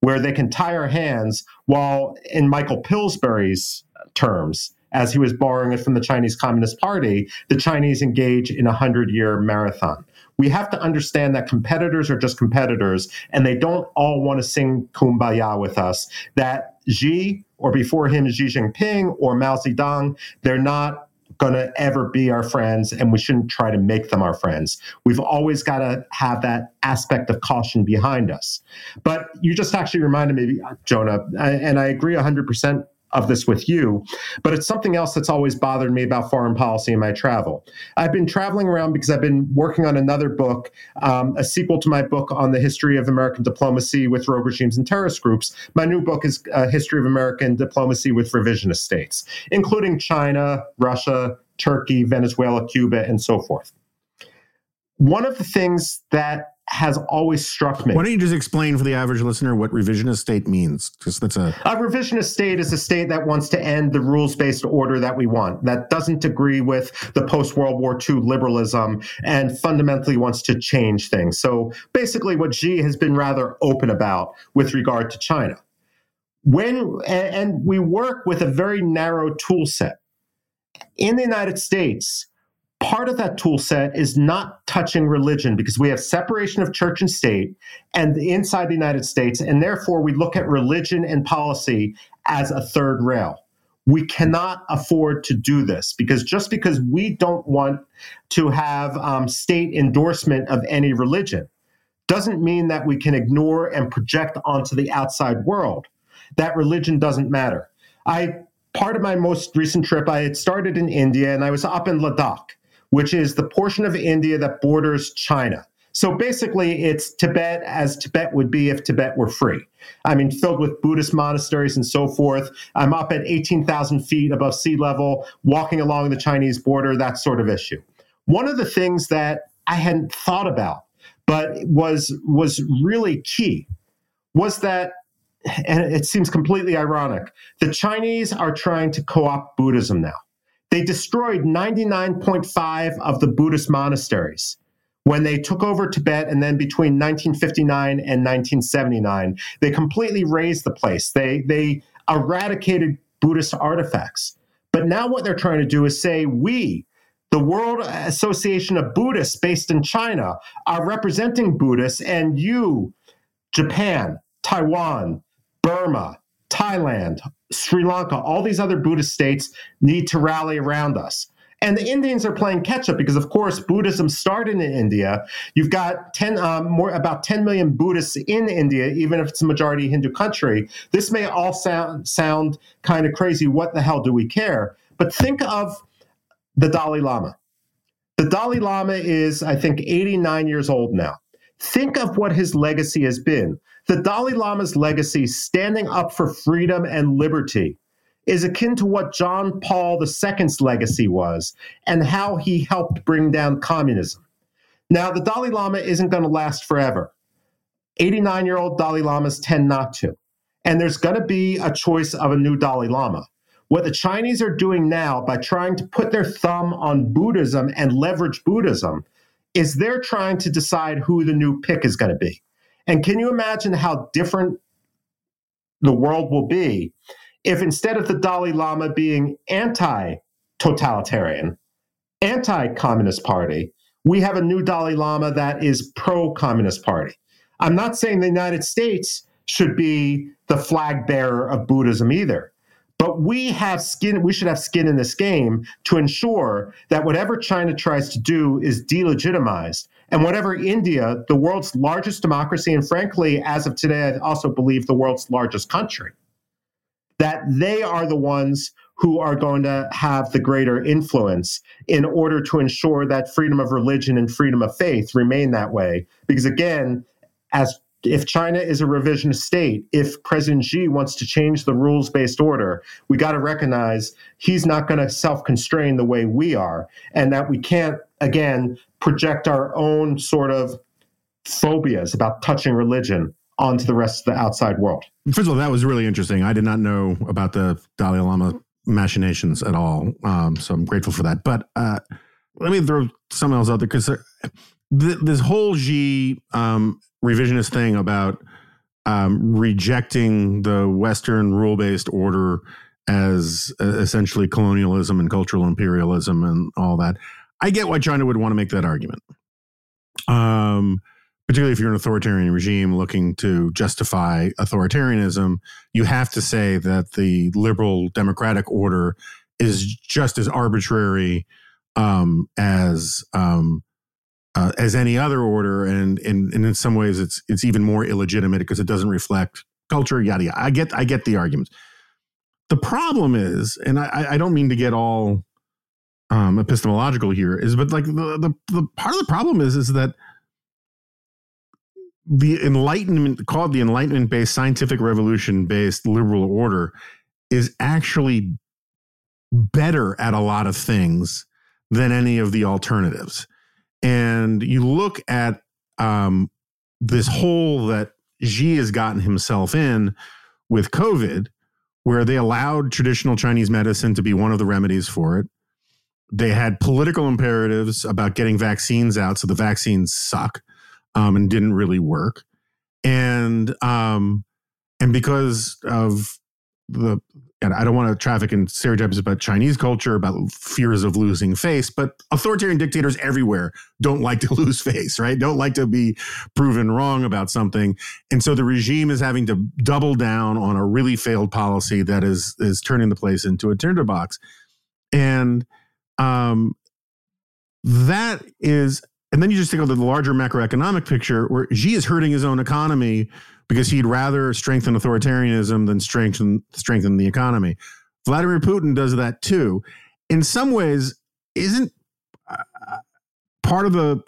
where they can tie our hands while, in Michael Pillsbury's terms, as he was borrowing it from the Chinese Communist Party, the Chinese engage in a hundred-year marathon. We have to understand that competitors are just competitors, and they don't all want to sing Kumbaya with us, that Xi, or before him Xi Jinping or Mao Zedong, they're not going to ever be our friends, and we shouldn't try to make them our friends. We've always got to have that aspect of caution behind us. But you just actually reminded me, Jonah, and I agree one hundred percent of this with you, but it's something else that's always bothered me about foreign policy in my travel. I've been traveling around because I've been working on another book, um, a sequel to my book on the history of American diplomacy with rogue regimes and terrorist groups. My new book is A History of American Diplomacy with Revisionist States, including China, Russia, Turkey, Venezuela, Cuba, and so forth. One of the things that has always struck me. Why don't you just explain for the average listener what revisionist state means? Because that's a a revisionist state is a state that wants to end the rules-based order that we want, that doesn't agree with the post-World War Two liberalism and fundamentally wants to change things. So basically what Xi has been rather open about with regard to China. When and we work with a very narrow tool set. In the United States, part of that tool set is not touching religion, because we have separation of church and state and inside the United States, and therefore we look at religion and policy as a third rail. We cannot afford to do this, because just because we don't want to have um, state endorsement of any religion doesn't mean that we can ignore and project onto the outside world that religion doesn't matter. I part of my most recent trip, I had started in India, and I was up in Ladakh, which is the portion of India that borders China. So basically, it's Tibet as Tibet would be if Tibet were free. I mean, filled with Buddhist monasteries and so forth. I'm up at eighteen thousand feet above sea level, walking along the Chinese border, that sort of issue. One of the things that I hadn't thought about, but was, was really key, was that, and it seems completely ironic, the Chinese are trying to co-opt Buddhism now. They destroyed ninety-nine point five of the Buddhist monasteries when they took over Tibet, and then between nineteen fifty-nine and nineteen seventy-nine, they completely razed the place. They they eradicated Buddhist artifacts. But now what they're trying to do is say, we, the World Association of Buddhists based in China, are representing Buddhists, and you, Japan, Taiwan, Burma, Thailand, Sri Lanka, all these other Buddhist states need to rally around us. And the Indians are playing catch-up because, of course, Buddhism started in India. You've got ten, um, more about ten million Buddhists in India, even if it's a majority Hindu country. This may all sound, sound kind of crazy. What the hell do we care? But think of the Dalai Lama. The Dalai Lama is, I think, eighty-nine years old now. Think of what his legacy has been. The Dalai Lama's legacy, standing up for freedom and liberty, is akin to what John Paul the Second's legacy was and how he helped bring down communism. Now, the Dalai Lama isn't going to last forever. eighty-nine-year-old Dalai Lamas tend not to. And there's going to be a choice of a new Dalai Lama. What the Chinese are doing now by trying to put their thumb on Buddhism and leverage Buddhism is they're trying to decide who the new pick is going to be. And can you imagine how different the world will be if instead of the Dalai Lama being anti-totalitarian, anti-communist party, we have a new Dalai Lama that is pro-communist party? I'm not saying the United States should be the flag bearer of Buddhism either, but we have skin. We should have skin in this game to ensure that whatever China tries to do is delegitimized. And whatever India, the world's largest democracy, and frankly, as of today, I also believe the world's largest country, that they are the ones who are going to have the greater influence in order to ensure that freedom of religion and freedom of faith remain that way. Because again, as if China is a revisionist state, if President Xi wants to change the rules-based order, we got to recognize he's not going to self-constrain the way we are, and that we can't, again, project our own sort of phobias about touching religion onto the rest of the outside world. First of all, that was really interesting. I did not know about the Dalai Lama machinations at all, um, so I'm grateful for that. But uh, let me throw something else out there, because th- this whole Xi um, revisionist thing about um, rejecting the Western rule-based order as uh, essentially colonialism and cultural imperialism and all that, I get why China would want to make that argument. Um Particularly if you're an authoritarian regime looking to justify authoritarianism, you have to say that the liberal democratic order is just as arbitrary um, as um, uh, as any other order, and, and and in some ways it's it's even more illegitimate because it doesn't reflect culture. Yada yada. I get I get the arguments. The problem is, and I, I don't mean to get all um, epistemological here, is but like the, the the part of the problem is is that. The Enlightenment, called the Enlightenment-based, scientific revolution-based liberal order, is actually better at a lot of things than any of the alternatives. And you look at um, this hole that Xi has gotten himself in with COVID, where they allowed traditional Chinese medicine to be one of the remedies for it. They had political imperatives about getting vaccines out, so the vaccines suck. Um, and didn't really work, and um, and because of the, and I don't want to traffic in stereotypes about Chinese culture, about fears of losing face, but authoritarian dictators everywhere don't like to lose face, right? Don't like to be proven wrong about something, and so the regime is having to double down on a really failed policy that is is turning the place into a tinderbox, and um, that is. And then you just think of the larger macroeconomic picture where Xi is hurting his own economy because he'd rather strengthen authoritarianism than strengthen strengthen the economy. Vladimir Putin does that too. In some ways, isn't uh, part of the,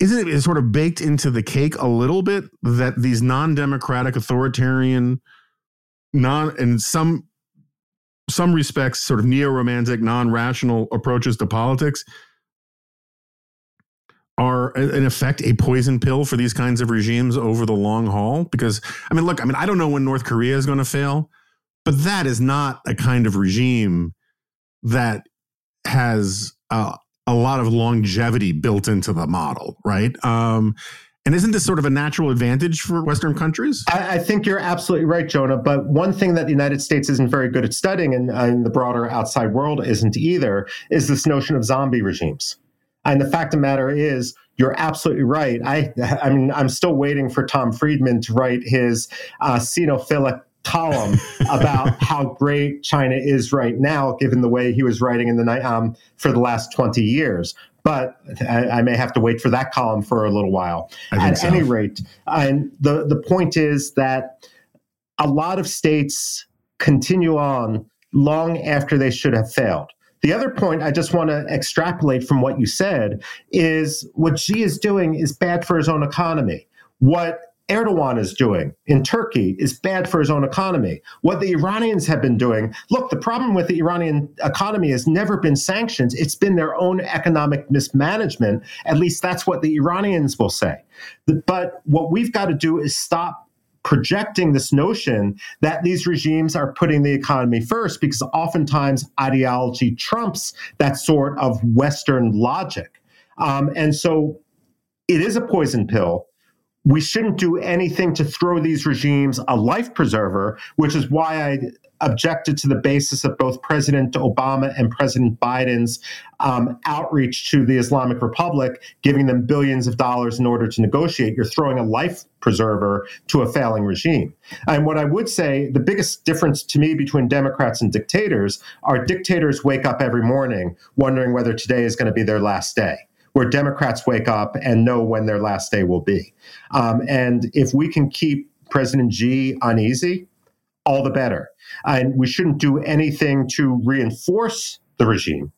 isn't it sort of baked into the cake a little bit that these non-democratic, authoritarian, non in some, some respects sort of neo-romantic, non-rational approaches to politics are in effect a poison pill for these kinds of regimes over the long haul? Because, I mean, look, I mean, I don't know when North Korea is going to fail, but that is not a kind of regime that has uh, a lot of longevity built into the model, right? Um, and isn't this sort of a natural advantage for Western countries? I, I think you're absolutely right, Jonah. But one thing that the United States isn't very good at studying, and, and the broader outside world isn't either, is this notion of zombie regimes. And the fact of the matter is, you're absolutely right. I, I mean, I'm still waiting for Tom Friedman to write his uh, xenophilic column about how great China is right now, given the way he was writing in the um, for the last twenty years. But I, I may have to wait for that column for a little while. At so. any rate, and the, the point is that a lot of states continue on long after they should have failed. The other point I just want to extrapolate from what you said is what Xi is doing is bad for his own economy. What Erdogan is doing in Turkey is bad for his own economy. What the Iranians have been doing, look, the problem with the Iranian economy has never been sanctions. It's been their own economic mismanagement. At least that's what the Iranians will say. But what we've got to do is stop projecting this notion that these regimes are putting the economy first, because oftentimes ideology trumps that sort of Western logic. Um, and so it is a poison pill. We shouldn't do anything to throw these regimes a life preserver, which is why I objected to the basis of both President Obama and President Biden's um, outreach to the Islamic Republic, giving them billions of dollars in order to negotiate. You're throwing a life preserver to a failing regime. And what I would say, the biggest difference to me between Democrats and dictators are dictators wake up every morning wondering whether today is going to be their last day, where Democrats wake up and know when their last day will be. Um, and if we can keep President Xi uneasy, all the better. And we shouldn't do anything to reinforce the regime.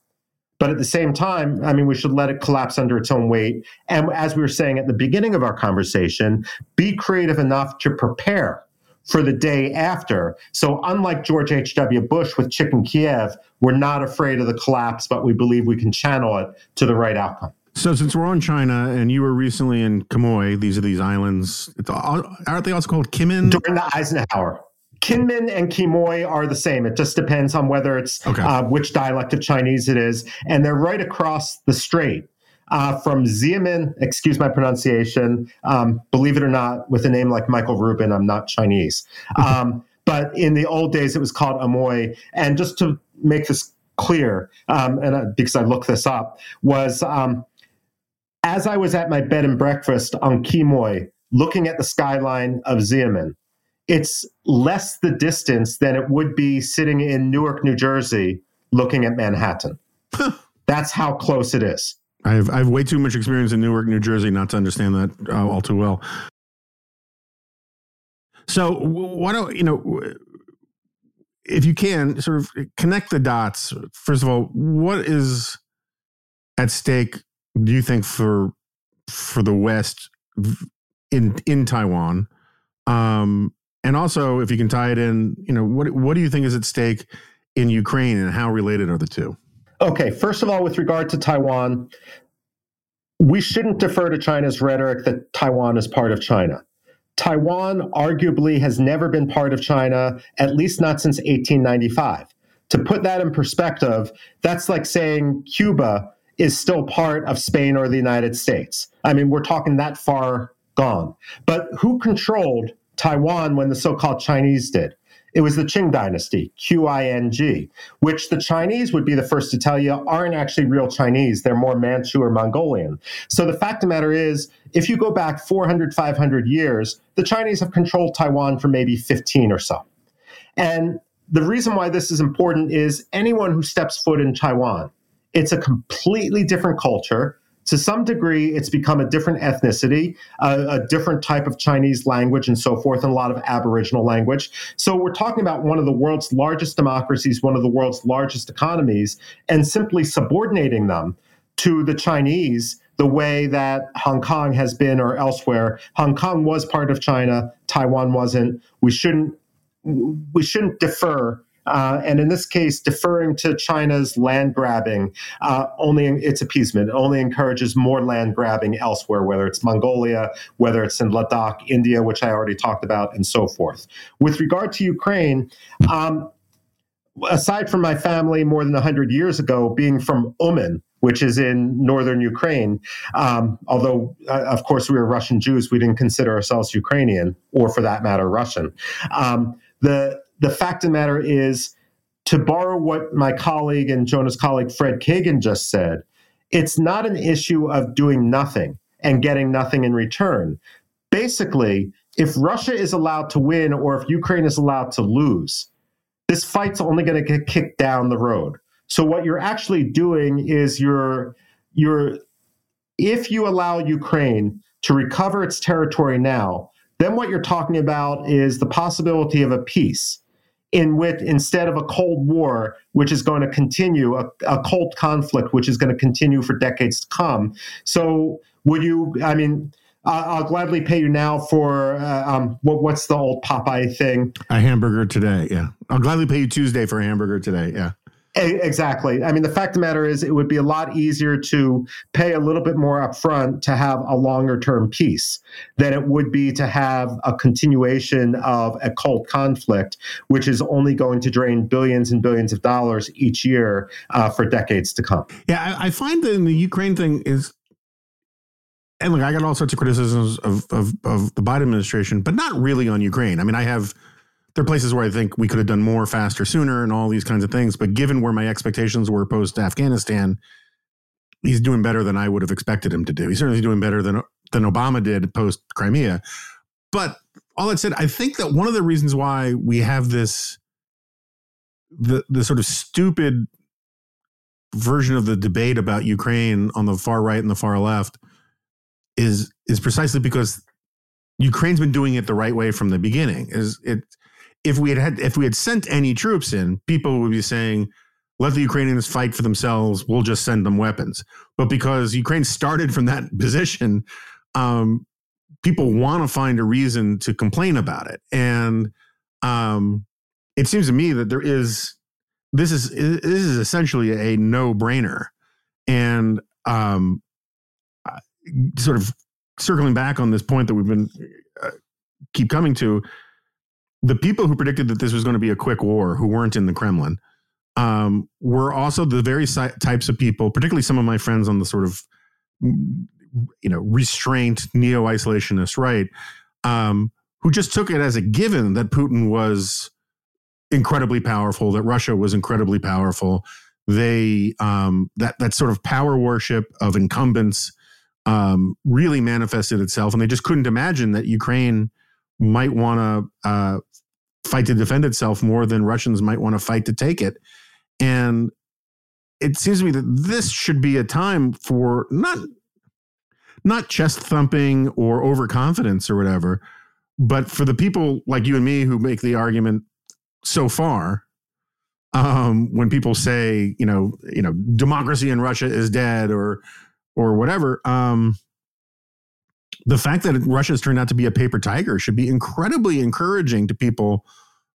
But at the same time, I mean, we should let it collapse under its own weight. And as we were saying at the beginning of our conversation, be creative enough to prepare for the day after. So unlike George H W. Bush with Chicken Kiev, we're not afraid of the collapse, but we believe we can channel it to the right outcome. So since we're on China, and you were recently in Quemoy, these are these islands, it's, aren't they also called Kinmen? During the Eisenhower. Kinmen and Quemoy are the same. It just depends on whether it's okay. uh, which dialect of Chinese it is. And they're right across the strait uh, from Xiamen, excuse my pronunciation, um, believe it or not, with a name like Michael Rubin, I'm not Chinese. Um, but in the old days, it was called Amoy. And just to make this clear, um, and uh, because I looked this up, was... Um, As I was at my bed and breakfast on Quemoy, looking at the skyline of Xiamen, it's less the distance than it would be sitting in Newark, New Jersey, looking at Manhattan. Huh. That's how close it is. I have, I have way too much experience in Newark, New Jersey, not to understand that uh, all too well. So why don't, you know, if you can sort of connect the dots, first of all, what is at stake, do you think, for for the West in in Taiwan, um, and also if you can tie it in, you know, what what do you think is at stake in Ukraine, and how related are the two? Okay, first of all, with regard to Taiwan, we shouldn't defer to China's rhetoric that Taiwan is part of China. Taiwan arguably has never been part of China, at least not since eighteen ninety-five. To put that in perspective, that's like saying Cuba is still part of Spain or the United States. I mean, we're talking that far gone. But who controlled Taiwan when the so-called Chinese did? It was the Qing dynasty, Q I N G, which the Chinese would be the first to tell you aren't actually real Chinese. They're more Manchu or Mongolian. So the fact of the matter is, if you go back four hundred, five hundred years, the Chinese have controlled Taiwan for maybe fifteen or so. And the reason why this is important is anyone who steps foot in Taiwan, it's a completely different culture. To some degree, it's become a different ethnicity, a, a different type of Chinese language and so forth, and a lot of Aboriginal language. So we're talking about one of the world's largest democracies, one of the world's largest economies, and simply subordinating them to the Chinese the way that Hong Kong has been or elsewhere. Hong Kong was part of China. Taiwan wasn't. We shouldn't, we shouldn't defer. Uh, and in this case, deferring to China's land grabbing, uh, only its appeasement, only encourages more land grabbing elsewhere, whether it's Mongolia, whether it's in Ladakh, India, which I already talked about, and so forth. With regard to Ukraine, um, aside from my family more than one hundred years ago being from Uman, which is in northern Ukraine, um, although, uh, of course, we were Russian Jews. We didn't consider ourselves Ukrainian or, for that matter, Russian. Um, the the fact of the matter is, to borrow what my colleague and Jonah's colleague Fred Kagan just said, it's not an issue of doing nothing and getting nothing in return. Basically, if Russia is allowed to win or if Ukraine is allowed to lose, this fight's only going to get kicked down the road. So what you're actually doing is you're, you're, if you allow Ukraine to recover its territory now, then what you're talking about is the possibility of a peace in which, instead of a Cold War, which is going to continue, a, a cold conflict, which is going to continue for decades to come. So would you, I mean... Uh, I'll gladly pay you now for uh, um, what, what's the old Popeye thing? A hamburger today, yeah. I'll gladly pay you Tuesday for a hamburger today, yeah. A- exactly. I mean, the fact of the matter is it would be a lot easier to pay a little bit more upfront to have a longer-term peace than it would be to have a continuation of a cold conflict, which is only going to drain billions and billions of dollars each year uh, for decades to come. Yeah, I, I find that in the Ukraine thing is... And look, I got all sorts of criticisms of, of of the Biden administration, but not really on Ukraine. I mean, I have, there are places where I think we could have done more, faster, sooner, and all these kinds of things. But given where my expectations were post Afghanistan, he's doing better than I would have expected him to do. He's certainly doing better than than Obama did post Crimea. But all that said, I think that one of the reasons why we have this, the the sort of stupid version of the debate about Ukraine on the far right and the far left, is is precisely because Ukraine's been doing it the right way from the beginning. Is it if we had, had if we had sent any troops in, people would be saying, let the Ukrainians fight for themselves, we'll just send them weapons. But because Ukraine started from that position, um, people want to find a reason to complain about it. And um, it seems to me that there is this is this is essentially a no-brainer. And um sort of circling back on this point that we've been uh, keep coming to, the people who predicted that this was going to be a quick war, who weren't in the Kremlin, um, were also the very si- types of people, particularly some of my friends on the sort of, you know, restraint neo-isolationist right, um, who just took it as a given that Putin was incredibly powerful, that Russia was incredibly powerful. They um, that that sort of power worship of incumbents Um, really manifested itself, and they just couldn't imagine that Ukraine might want to uh, fight to defend itself more than Russians might want to fight to take it. And it seems to me that this should be a time for not not chest thumping or overconfidence or whatever, but for the people like you and me who make the argument so far, um, when people say, you know, you know, democracy in Russia is dead, or or whatever, um, the fact that Russia has turned out to be a paper tiger should be incredibly encouraging to people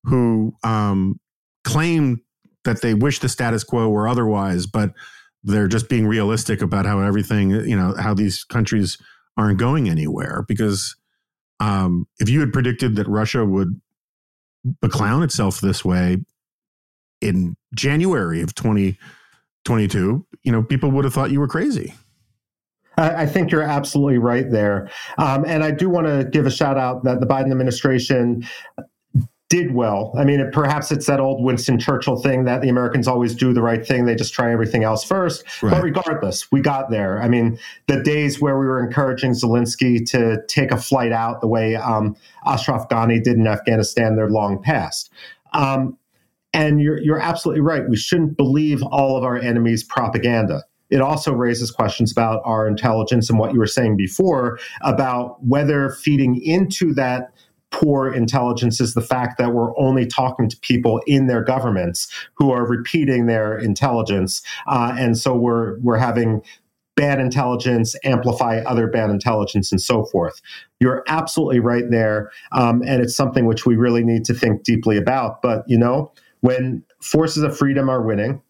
who um, claim that they wish the status quo or otherwise, but they're just being realistic about how everything, you know, how these countries aren't going anywhere. Because um, if you had predicted that Russia would beclown itself this way in January of twenty twenty-two, you know, people would have thought you were crazy. I think you're absolutely right there. Um, and I do want to give a shout out that the Biden administration did well. I mean, it, perhaps it's that old Winston Churchill thing that the Americans always do the right thing. They just try everything else first. Right. But regardless, we got there. I mean, the days where we were encouraging Zelensky to take a flight out the way um, Ashraf Ghani did in Afghanistan, they're long past. Um, and you're, you're absolutely right. We shouldn't believe all of our enemies' propaganda. It also raises questions about our intelligence and what you were saying before about whether feeding into that poor intelligence is the fact that we're only talking to people in their governments who are repeating their intelligence. Uh, and so we're we're having bad intelligence amplify other bad intelligence and so forth. You're absolutely right there. Um, and it's something which we really need to think deeply about. But, you know, when forces of freedom are winning,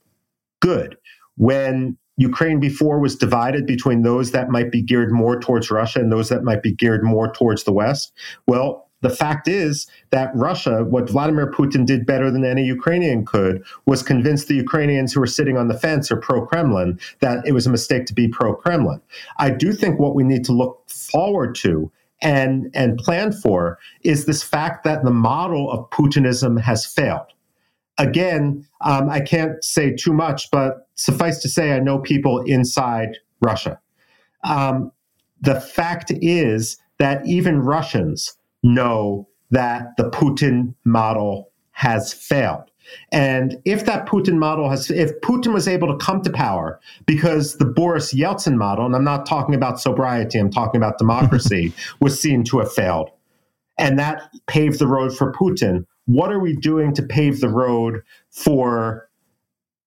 good. When Ukraine before was divided between those that might be geared more towards Russia and those that might be geared more towards the West, well, The fact is that Russia, what Vladimir Putin did better than any Ukrainian could, was convince the Ukrainians who were sitting on the fence or pro-Kremlin that it was a mistake to be pro-Kremlin. I do think what we need to look forward to and, and plan for is this fact that the model of Putinism has failed. Again, um, I can't say too much, but suffice to say, I know people inside Russia. Um, the fact is that even Russians know that the Putin model has failed. And if that Putin model has, if Putin was able to come to power because the Boris Yeltsin model, and I'm not talking about sobriety, I'm talking about democracy, was seen to have failed, and that paved the road for Putin, what are we doing to pave the road for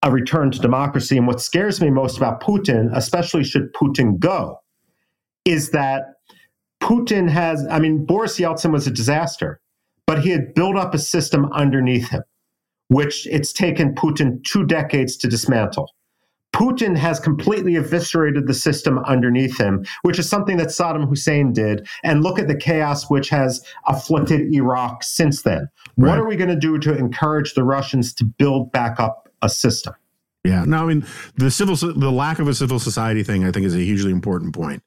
a return to democracy? And what scares me most about Putin, especially should Putin go, is that Putin has, I mean, Boris Yeltsin was a disaster, but he had built up a system underneath him, which it's taken Putin two decades to dismantle. Putin has completely eviscerated the system underneath him, which is something that Saddam Hussein did. And look at the chaos which has afflicted Iraq since then. Right. What are we going to do to encourage the Russians to build back up a system? Yeah, no, I mean, the civil, the lack of a civil society thing, I think, is a hugely important point,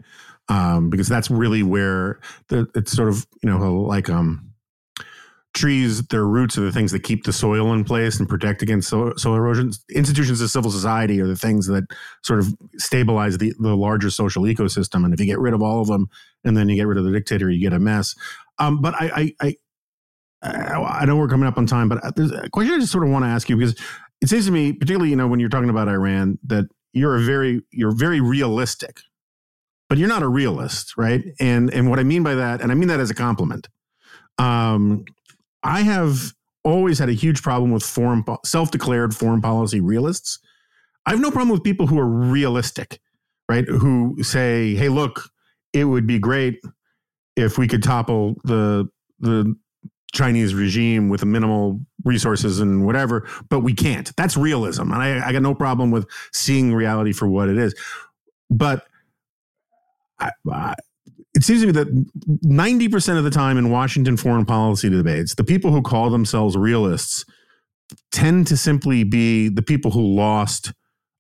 um, because that's really where the, it's sort of, you know, like um, trees, their roots are the things that keep the soil in place and protect against soil, soil erosion. Institutions of civil society are the things that sort of stabilize the, the larger social ecosystem. And if you get rid of all of them and then you get rid of the dictator, you get a mess. Um, but I, I, I, I know we're coming up on time, but there's a question I just sort of want to ask you, because it seems to me, particularly, you know, when you're talking about Iran, that you're a very, you're very realistic, but you're not a realist, right? And and what I mean by that, and I mean that as a compliment, um, I have always had a huge problem with foreign, self-declared foreign policy realists. I have no problem with people who are realistic, right? Who say, "Hey, look, it would be great if we could topple the the." Chinese regime with minimal resources and whatever, but we can't." That's realism. And I, I got no problem with seeing reality for what it is. But I, I, it seems to me that ninety percent of the time in Washington foreign policy debates, the people who call themselves realists tend to simply be the people who lost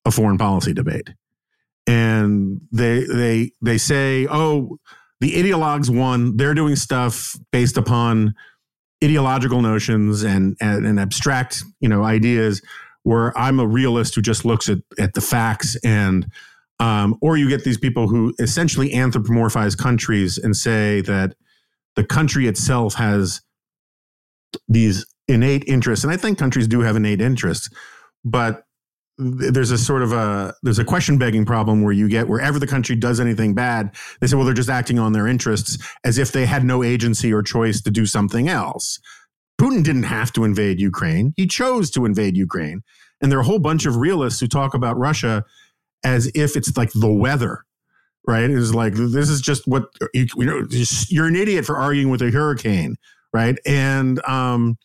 a foreign policy debate. And they they they say, "Oh, the ideologues won. They're doing stuff based upon ideological notions and, and and abstract, you know, ideas, where I'm a realist who just looks at at the facts." And um, or you get these people who essentially anthropomorphize countries and say that the country itself has these innate interests. And I think countries do have innate interests, but there's a sort of a there's a question begging problem where you get wherever the country does anything bad, they say, well, they're just acting on their interests, as if they had no agency or choice to do something else. Putin didn't have to invade Ukraine. He chose to invade Ukraine. And there are a whole bunch of realists who talk about Russia as if it's like the weather, right? It's like, this is just what, you know, you're an idiot for arguing with a hurricane, right? And, um,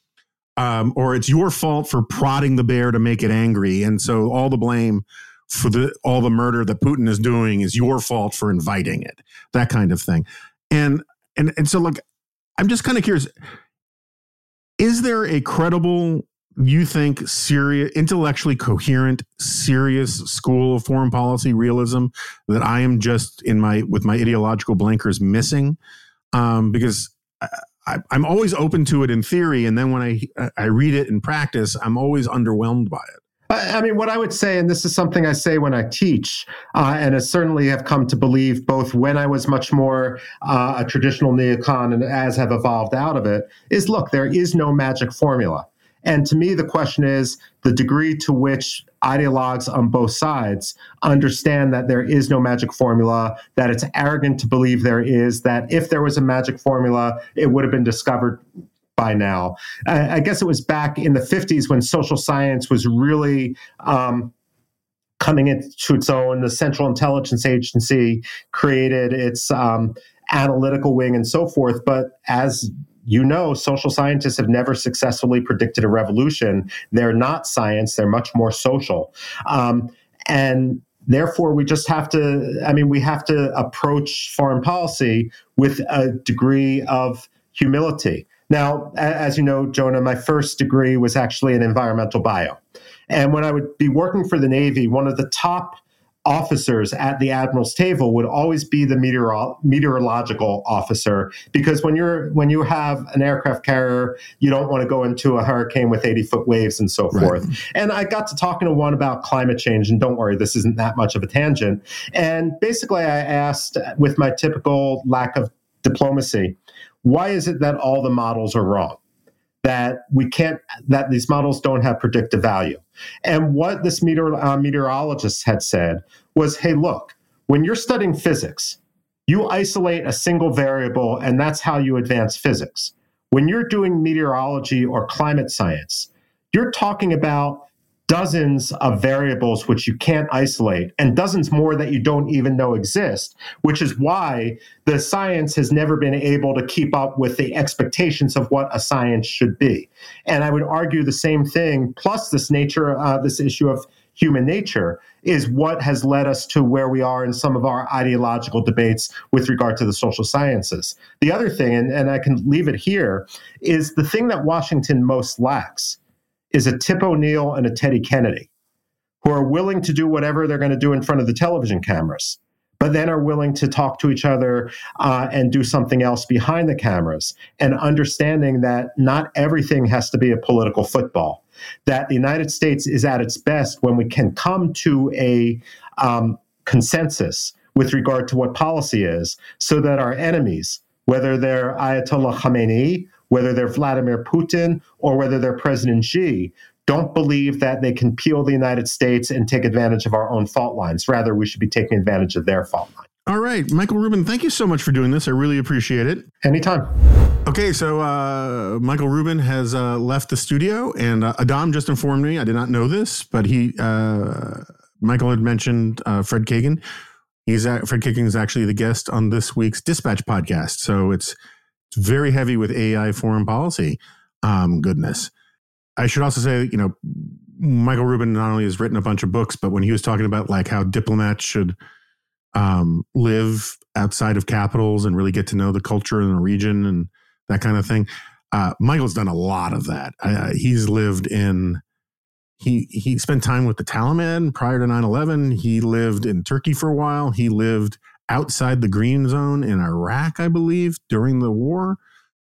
Um, or it's your fault for prodding the bear to make it angry. And so all the blame for the, all the murder that Putin is doing is your fault for inviting it, that kind of thing. And, and, and so, look, I'm just kind of curious, is there a credible, you think, serious, intellectually coherent, serious school of foreign policy realism that I am just in my, with my ideological blinkers missing? Um, because I, I'm always open to it in theory, and then when I I read it in practice, I'm always underwhelmed by it. I mean, what I would say, and this is something I say when I teach, uh, and I certainly have come to believe both when I was much more uh, a traditional neocon and as have evolved out of it, is look, there is no magic formula. And to me, the question is the degree to which ideologues on both sides understand that there is no magic formula, that it's arrogant to believe there is, that if there was a magic formula, it would have been discovered by now. I, I guess it was back in the fifties when social science was really um, coming into its own. The Central Intelligence Agency created its um, analytical wing and so forth. But as you know, social scientists have never successfully predicted a revolution. They're not science. They're much more social. Um, and therefore, we just have to, I mean, we have to approach foreign policy with a degree of humility. Now, as you know, Jonah, my first degree was actually in environmental bio. And when I would be working for the Navy, one of the top officers at the admiral's table would always be the meteorolo- meteorological officer, because when you're when you have an aircraft carrier, you don't want to go into a hurricane with eighty-foot waves and so forth. Right. And I got to talking to one about climate change, and don't worry, this isn't that much of a tangent. And basically, I asked, with my typical lack of diplomacy, why is it that all the models are wrong? That we can't, that these models don't have predictive value. And what this meteor, uh, meteorologist had said was, hey, look, when you're studying physics, you isolate a single variable, and that's how you advance physics. When you're doing meteorology or climate science, you're talking about dozens of variables which you can't isolate, and dozens more that you don't even know exist, which is why the science has never been able to keep up with the expectations of what a science should be. And I would argue the same thing, plus this nature, uh, this issue of human nature is what has led us to where we are in some of our ideological debates with regard to the social sciences. The other thing, and, and I can leave it here, is the thing that Washington most lacks is a Tip O'Neill and a Teddy Kennedy, who are willing to do whatever they're going to do in front of the television cameras, but then are willing to talk to each other uh, and do something else behind the cameras, and understanding that not everything has to be a political football, that the United States is at its best when we can come to a um, consensus with regard to what policy is, so that our enemies, whether they're Ayatollah Khomeini, whether they're Vladimir Putin, or whether they're President Xi, don't believe that they can peel the United States and take advantage of our own fault lines. Rather, we should be taking advantage of their fault line. All right, Michael Rubin, thank you so much for doing this. I really appreciate it. Anytime. Okay, so uh, Michael Rubin has uh, left the studio, and uh, Adam just informed me. I did not know this, but he, uh, Michael had mentioned uh, Fred Kagan. He's at, Fred Kagan is actually the guest on this week's Dispatch podcast, so it's very heavy with A I foreign policy. Um, goodness. I should also say, you know, Michael Rubin not only has written a bunch of books, but when he was talking about like how diplomats should um, live outside of capitals and really get to know the culture and the region and that kind of thing, uh, Michael's done a lot of that. Uh, he's lived in, he he spent time with the Taliban prior to nine eleven. He lived in Turkey for a while. He lived outside the green zone in Iraq, I believe, during the war.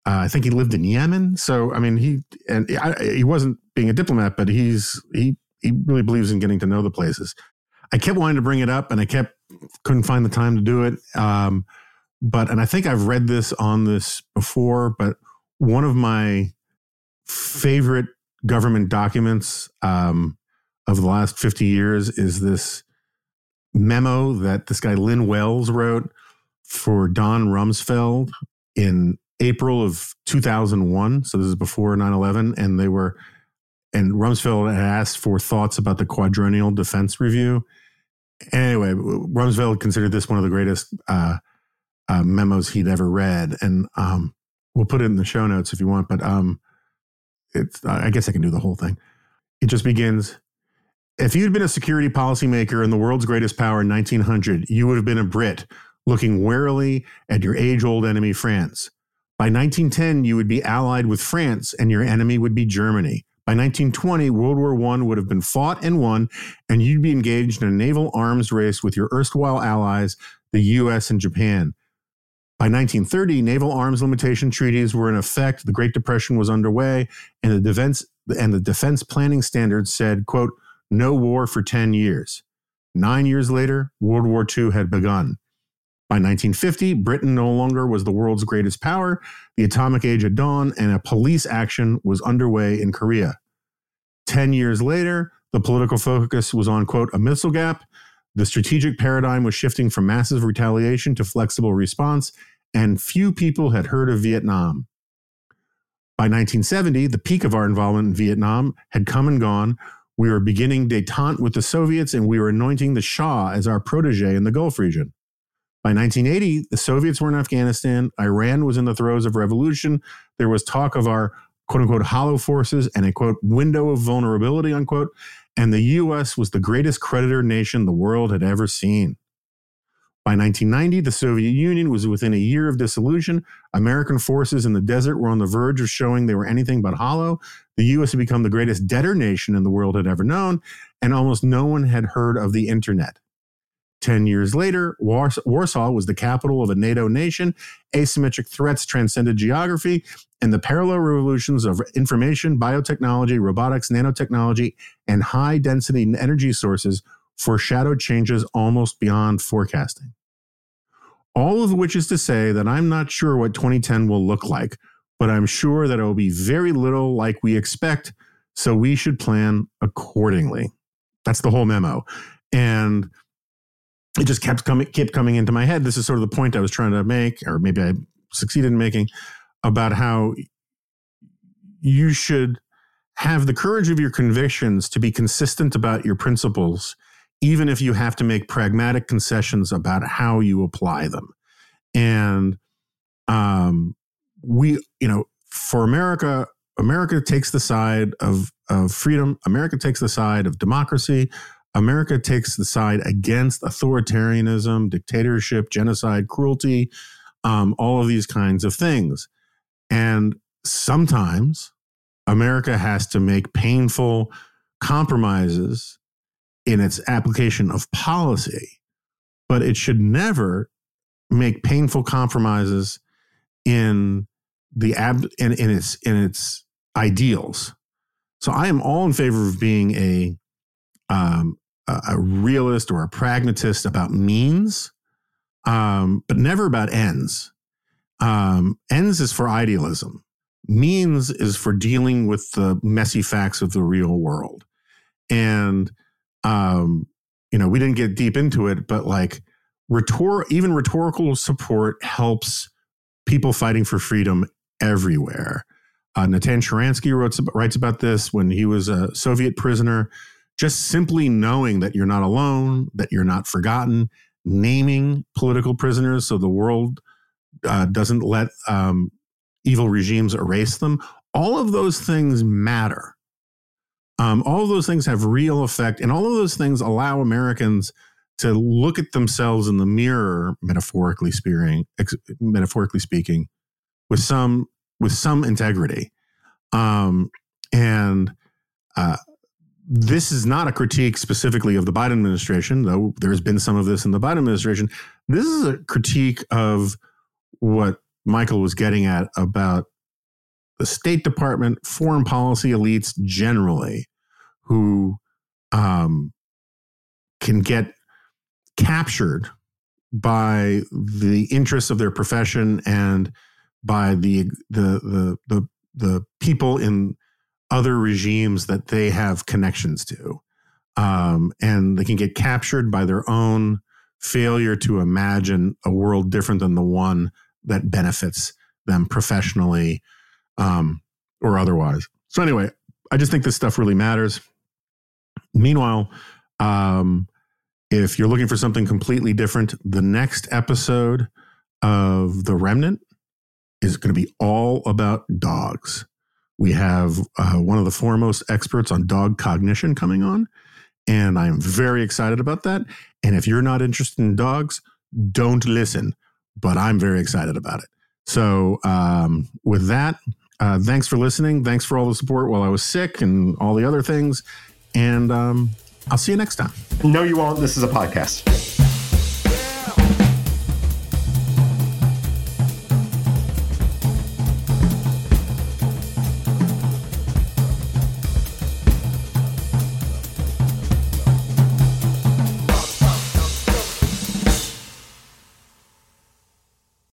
Uh, I think he lived in Yemen. So, I mean, he and I, he wasn't being a diplomat, but he's he he really believes in getting to know the places. I kept wanting to bring it up, and I kept couldn't find the time to do it. Um, but and I think I've read this on this before, but one of my favorite government documents um, of the last fifty years is this memo that this guy Lynn Wells wrote for Don Rumsfeld in April of two thousand one. So this is before nine eleven. And they were, and Rumsfeld had asked for thoughts about the Quadrennial Defense Review. Anyway, Rumsfeld considered this one of the greatest uh, uh, memos he'd ever read. And um, we'll put it in the show notes if you want, but um, it's, I guess I can do the whole thing. It just begins. If you'd been a security policymaker in the world's greatest power in nineteen hundred, you would have been a Brit, looking warily at your age-old enemy, France. By nineteen ten, you would be allied with France, and your enemy would be Germany. By nineteen twenty, World War One would have been fought and won, and you'd be engaged in a naval arms race with your erstwhile allies, the U S and Japan. By nineteen thirty, naval arms limitation treaties were in effect, the Great Depression was underway, and the defense, and the defense planning standards said, quote, no war for ten years. Nine years later, World War Two had begun. By nineteen fifty, Britain no longer was the world's greatest power, the atomic age had dawned, and a police action was underway in Korea. Ten years later, the political focus was on, quote, a missile gap, the strategic paradigm was shifting from massive retaliation to flexible response, and few people had heard of Vietnam. By nineteen seventy, the peak of our involvement in Vietnam had come and gone. We were beginning détente with the Soviets, and we were anointing the Shah as our protege in the Gulf region. By nineteen eighty, the Soviets were in Afghanistan, Iran was in the throes of revolution, there was talk of our quote-unquote hollow forces and a quote window of vulnerability, unquote, and the U S was the greatest creditor nation the world had ever seen. By nineteen ninety, the Soviet Union was within a year of dissolution. American forces in the desert were on the verge of showing they were anything but hollow. The U S had become the greatest debtor nation in the world had ever known, and almost no one had heard of the internet. Ten years later, Wars- Warsaw was the capital of a NATO nation. Asymmetric threats transcended geography, and the parallel revolutions of information, biotechnology, robotics, nanotechnology, and high-density energy sources foreshadowed changes almost beyond forecasting. All of which is to say that I'm not sure what twenty ten will look like, but I'm sure that it will be very little like we expect, so we should plan accordingly. That's the whole memo. And it just kept coming kept coming into my head. This is sort of the point I was trying to make, or maybe I succeeded in making, about how you should have the courage of your convictions to be consistent about your principles, even if you have to make pragmatic concessions about how you apply them. And um, we, you know, for America, America takes the side of, of freedom. America takes the side of democracy. America takes the side against authoritarianism, dictatorship, genocide, cruelty, um, all of these kinds of things. And sometimes America has to make painful compromises in its application of policy, but it should never make painful compromises in the ab in, in its in its ideals. So I am all in favor of being a um, a realist or a pragmatist about means, um, but never about ends. Um, ends is for idealism. Means is for dealing with the messy facts of the real world. And, um, you know, we didn't get deep into it, but like rhetor- even rhetorical support helps people fighting for freedom everywhere. Uh, Natan Sharansky wrote, writes about this when he was a Soviet prisoner. Just simply knowing that you're not alone, that you're not forgotten, naming political prisoners so the world uh, doesn't let um, evil regimes erase them. All of those things matter. Um, all of those things have real effect, and all of those things allow Americans to look at themselves in the mirror, metaphorically speaking, ex- metaphorically speaking, with some with some integrity. Um, and uh, this is not a critique specifically of the Biden administration, though there has been some of this in the Biden administration. This is a critique of what Michael was getting at about the State Department, foreign policy elites generally, who um, can get captured by the interests of their profession and by the the the the, the people in other regimes that they have connections to, um, and they can get captured by their own failure to imagine a world different than the one that benefits them professionally um, or otherwise. So anyway, I just think this stuff really matters. Meanwhile, um, if you're looking for something completely different, the next episode of The Remnant is going to be all about dogs. We have uh, one of the foremost experts on dog cognition coming on, and I'm very excited about that. And if you're not interested in dogs, don't listen. But I'm very excited about it. So um, with that, uh, thanks for listening. Thanks for all the support while I was sick and all the other things. And um, I'll see you next time. No, you won't. This is a podcast.